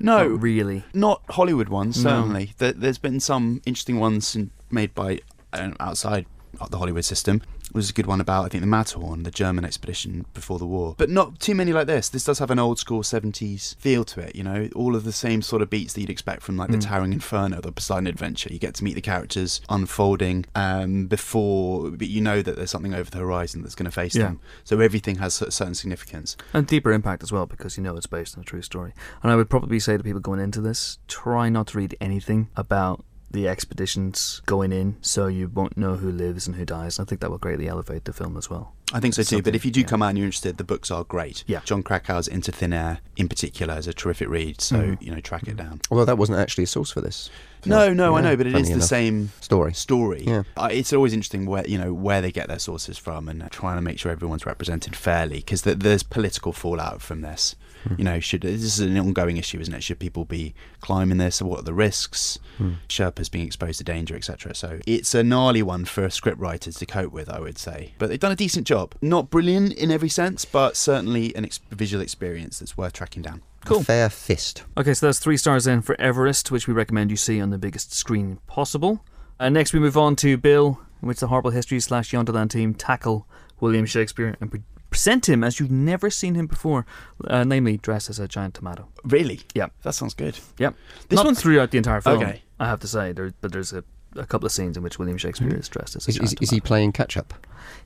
No, not really. Not Hollywood ones, certainly. No. There's been some interesting ones made by I don't know, outside the Hollywood system. Was a good one about, I think, the Matterhorn, the German expedition before the war. But not too many like this. This does have an old school seventies feel to it, you know, all of the same sort of beats that you'd expect from like mm. the Towering Inferno, the Poseidon Adventure. You get to meet the characters unfolding um, before, but you know that there's something over the horizon that's going to face yeah. them. So everything has a certain significance. And deeper impact as well, because you know it's based on a true story. And I would probably say to people going into this, try not to read anything about the expeditions going in, so you won't know who lives and who dies. I think that will greatly elevate the film as well. I think so too, but if you do yeah. come out and you're interested, the books are great. Yeah. John Krakauer's Into Thin Air in particular is a terrific read, so mm. you know, track it down. Although that wasn't actually a source for this. No, no, yeah, I know, but it is the same story. Story. Yeah. Uh, it's always interesting where you know where they get their sources from and trying to make sure everyone's represented fairly, because th- there's political fallout from this. You know, should this is an ongoing issue, isn't it? Should people be climbing this? What are the risks? Hmm. Sherpas being exposed to danger, et cetera. So it's a gnarly one for scriptwriters to cope with, I would say. But they've done a decent job. Not brilliant in every sense, but certainly an ex- visual experience that's worth tracking down. Cool. A fair fist. Okay, so that's three stars in for Everest, which we recommend you see on the biggest screen possible. And next we move on to Bill, in which the Horrible Histories slash Yonderland team tackle William Shakespeare and present him as you've never seen him before, uh, namely dressed as a giant tomato. Really? Yeah. That sounds good. Yeah. This Not one's throughout the entire film, okay. I have to say, there, but there's a, a couple of scenes in which William Shakespeare mm-hmm. is dressed as a is, giant is, tomato. Is he playing catch-up?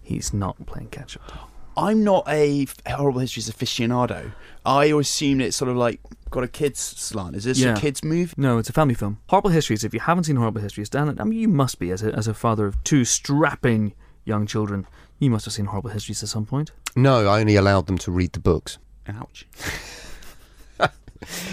He's not playing catch-up. I'm not a Horrible Histories aficionado. I assumed it's sort of like got a kid's slant. Is this yeah. a kid's movie? No, it's a family film. Horrible Histories, if you haven't seen Horrible Histories, Dan, I mean, you must be, as a, as a father of two strapping young children, you must have seen Horrible Histories at some point. No, I only allowed them to read the books. Ouch.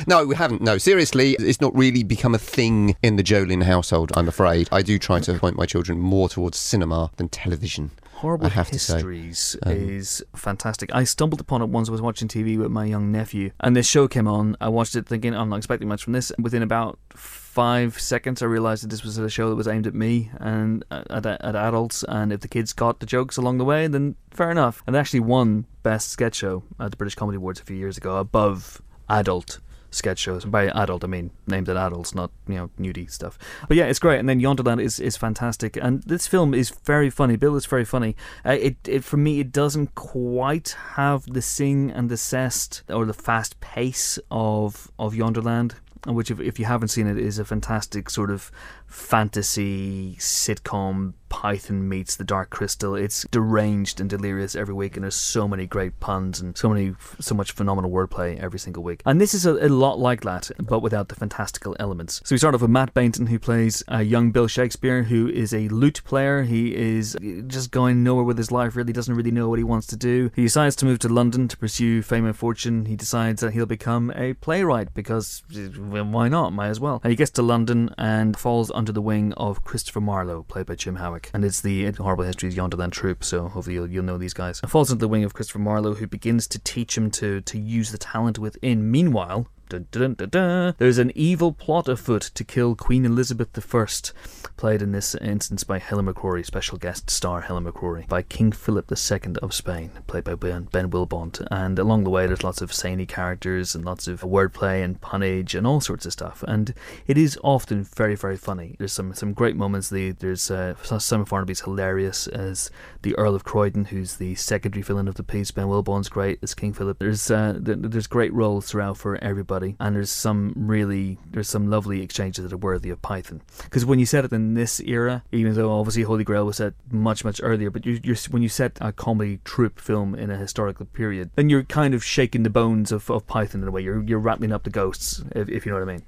No, we haven't. No, seriously, it's not really become a thing in the Jolin household, I'm afraid. I do try to point my children more towards cinema than television. Horrible I have Histories to say. Um, is fantastic. I stumbled upon it once I was watching T V with my young nephew, and this show came on. I watched it thinking, I'm not expecting much from this. Within about five seconds, I realised that this was a show that was aimed at me and at, at, at adults, and if the kids got the jokes along the way, then fair enough. And they actually won Best Sketch Show at the British Comedy Awards a few years ago above adult sketch shows. And by adult, I mean aimed at adults, not, you know, nudie stuff. But yeah, it's great. And then Yonderland is, is fantastic. And this film is very funny. Bill is very funny. Uh, it, it for me, it doesn't quite have the sing and the zest or the fast pace of, of Yonderland, which, if, if you haven't seen it, is a fantastic sort of fantasy sitcom. Python meets The Dark Crystal. It's deranged and delirious every week, and there's so many great puns and so many, so much phenomenal wordplay every single week. And this is a, a lot like that, but without the fantastical elements. So we start off with Matt Baynton, who plays a young Bill Shakespeare, who is a lute player. He is just going nowhere with his life, really doesn't really know what he wants to do. He decides to move to London to pursue fame and fortune. He decides that he'll become a playwright because, well, why not? Might as well. And he gets to London and falls under the wing of Christopher Marlowe, played by Jim Howick. And it's the Horrible Histories Yonderland troupe, so hopefully you'll, you'll know these guys. It falls into the wing of Christopher Marlowe, who begins to teach him to, to use the talent within. Meanwhile, dun, dun, dun, dun, there's an evil plot afoot to kill Queen Elizabeth the First, played in this instance by Helen McCrory, special guest star Helen McCrory, by King Philip the Second of Spain, played by Ben, Ben Willbond. And along the way, there's lots of saney characters and lots of wordplay and punnage and all sorts of stuff. And it is often very, very funny. There's some, some great moments. The, there's uh, Simon Farnaby's hilarious as the Earl of Croydon, who's the secondary villain of the piece. Ben Willbond's great as King Philip. There's uh, there's great roles throughout for everybody. And there's some really, there's some lovely exchanges that are worthy of Python. Because when you set it in this era, even though obviously Holy Grail was set much, much earlier, but you're, you're, when you set a comedy troupe film in a historical period, then you're kind of shaking the bones of, of Python in a way. You're you're rattling up the ghosts, if, if you know what I mean.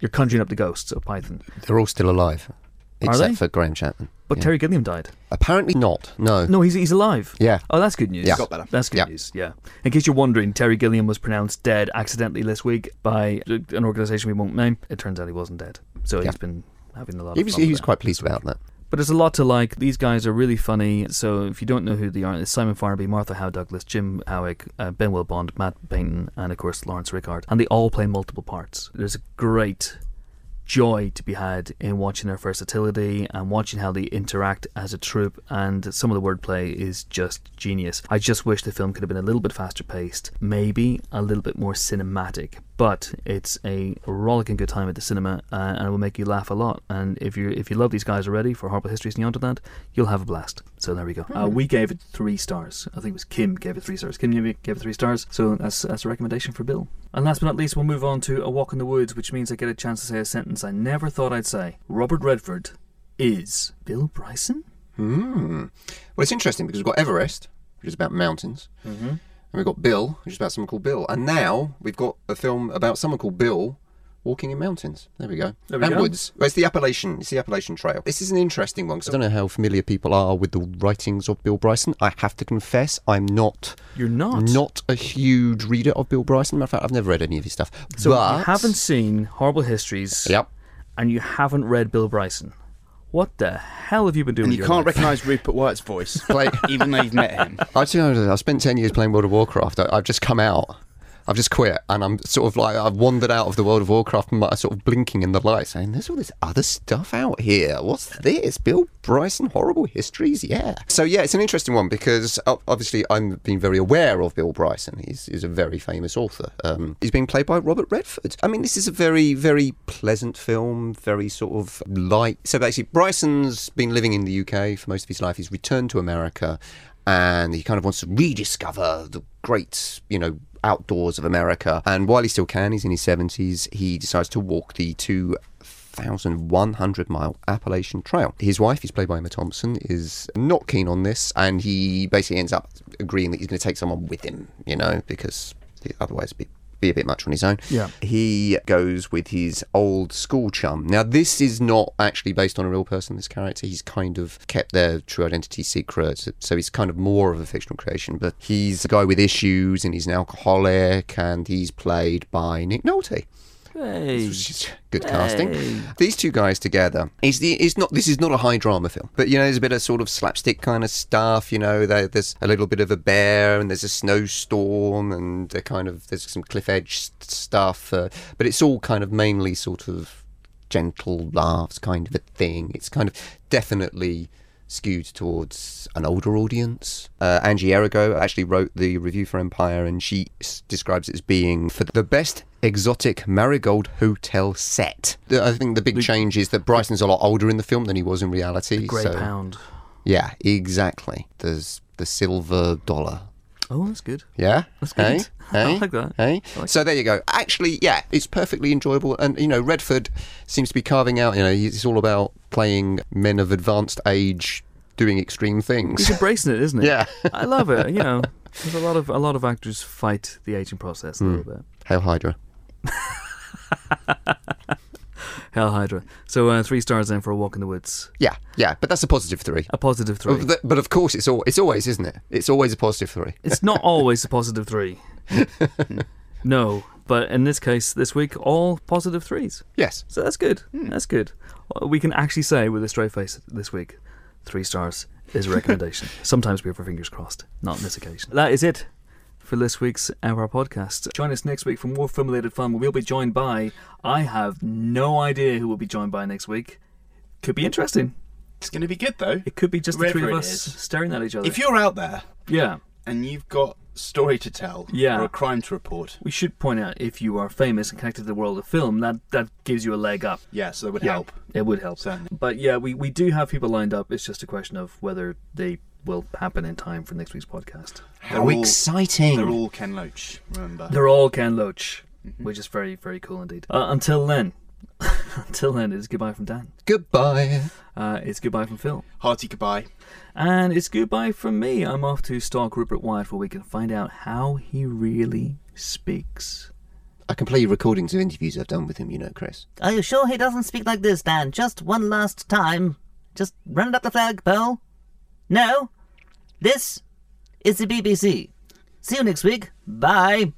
You're conjuring up the ghosts of Python. They're all still alive. Except for Graham Chapman. But yeah. Terry Gilliam died. Apparently not, no. No, he's he's alive. Yeah. Oh, that's good news. Yeah. Got better. That's good yeah. news, yeah. In case you're wondering, Terry Gilliam was pronounced dead accidentally this week by an organisation we won't name. It turns out he wasn't dead. So yeah. he's been having a lot he of was, fun. He was quite pleased about that. But there's a lot to like. These guys are really funny. So if you don't know who they are, it's Simon Farnaby, Martha Howe Douglas, Jim Howick, uh, Ben Willbond, Matt Baynton, and of course Lawrence Rickard. And they all play multiple parts. There's a great joy to be had in watching their versatility and watching how they interact as a troupe, and some of the wordplay is just genius. I just wish the film could have been a little bit faster paced, maybe a little bit more cinematic, but it's a rollicking good time at the cinema, uh, and it will make you laugh a lot. And if you if you love these guys already for Horrible Histories and Yonderland, you'll have a blast. So there we go. Uh, we gave it three stars. I think it was Kim gave it three stars. Kim gave it three stars. So that's that's a recommendation for Bill. And last but not least, we'll move on to A Walk in the Woods, which means I get a chance to say a sentence I never thought I'd say. Robert Redford is Bill Bryson? Hmm. Well, it's interesting because we've got Everest, which is about mountains. Mm-hmm. And we've got Bill, which is about someone called Bill. And now we've got a film about someone called Bill walking in mountains. There we go. There we and go. Woods. Well, it's the Appalachian. It's the Appalachian Trail. This is an interesting one. I don't know how familiar people are with the writings of Bill Bryson. I have to confess, I'm not. You're not? Not a huge reader of Bill Bryson. Matter of fact, I've never read any of his stuff. So but you haven't seen Horrible Histories. Yep. And you haven't read Bill Bryson. What the hell have you been doing? And you can't recognise Rupert Wyatt's voice, even though you've met him. I I spent ten years playing World of Warcraft. I, I've just come out. I've just quit, and I'm sort of like I've wandered out of the World of Warcraft, and I'm sort of blinking in the light, saying, "There's all this other stuff out here. What's this? Bill Bryson, Horrible Histories, yeah." So yeah, it's an interesting one because obviously I've been very aware of Bill Bryson. He's, he's a very famous author. Um, he's being played by Robert Redford. I mean, this is a very, very pleasant film, very sort of light. So basically, Bryson's been living in the U K for most of his life. He's returned to America, and he kind of wants to rediscover the great, you know, outdoors of America. And while he still can, he's in his seventies, he decides to walk the two thousand one hundred mile Appalachian Trail. His wife, who's played by Emma Thompson, is not keen on this, and he basically ends up agreeing that he's going to take someone with him, you know, because otherwise it'd be be a bit much on his own. Yeah. He goes with his old school chum. Now, this is not actually based on a real person, this character. He's kind of kept their true identity secret, so he's kind of more of a fictional creation, but he's a guy with issues, and he's an alcoholic, and he's played by Nick Nolte. Hey. Good hey. Casting. These two guys together is the is not. This is not a high drama film, but you know, there's a bit of sort of slapstick kind of stuff. You know, there, there's a little bit of a bear, and there's a snowstorm, and they're kind of there's some cliff edge st- stuff. Uh, but it's all kind of mainly sort of gentle laughs, kind of a thing. It's kind of definitely skewed towards an older audience. Uh, Angie Errigo actually wrote the review for Empire, and she s- describes it as being for the best exotic Marigold Hotel set. I think the big the, change is that Bryson's a lot older in the film than he was in reality. The grey so. pound. Yeah, exactly. There's the silver dollar. Oh, that's good. Yeah? That's good. Hey? Hey? I like that. Hey? I like so there you go. Actually, yeah, it's perfectly enjoyable. And, you know, Redford seems to be carving out, you know, it's all about playing men of advanced age doing extreme things. He's embracing it, isn't it? Yeah. I love it, you know. There's a lot of a lot of actors fight the aging process a mm. little bit. Hail Hydra. Hell Hydra. So uh, three stars then for A Walk in the Woods. Yeah, yeah, but that's a positive three. A positive three. But, but of course, it's all, it's always, isn't it? It's always a positive three. It's not always a positive three. No, but in this case, this week, all positive threes. Yes. So that's good. Mm. That's good. We can actually say with a straight face this week, three stars is a recommendation. Sometimes we have our fingers crossed. Not on this occasion. That is it for this week's Our Podcast. Join us next week for more film-related fun. We'll be joined by... I have no idea who we'll be joined by next week. Could be interesting. It's going to be good, though. It could be just Wherever the three of us is. staring at each other. If you're out there... Yeah. And you've got story to tell yeah. or a crime to report... We should point out, if you are famous and connected to the world of film, that, that gives you a leg up. Yeah, so that would yeah. help. It would help. Certainly. But yeah, we, we do have people lined up. It's just a question of whether they... will happen in time for next week's podcast. How they're all, exciting! They're all Ken Loach, remember? They're all Ken Loach, mm-hmm. which is very, very cool indeed. Uh, until then, until then, it's goodbye from Dan. Goodbye. Uh, it's goodbye from Phil. Hearty goodbye. And it's goodbye from me. I'm off to stalk Rupert Wyatt for a week and find out how he really speaks. I can play recordings of interviews I've done with him, you know, Chris. Are you sure he doesn't speak like this, Dan? Just one last time. Just run it up the flagpole. No, this is the B B C. See you next week. Bye.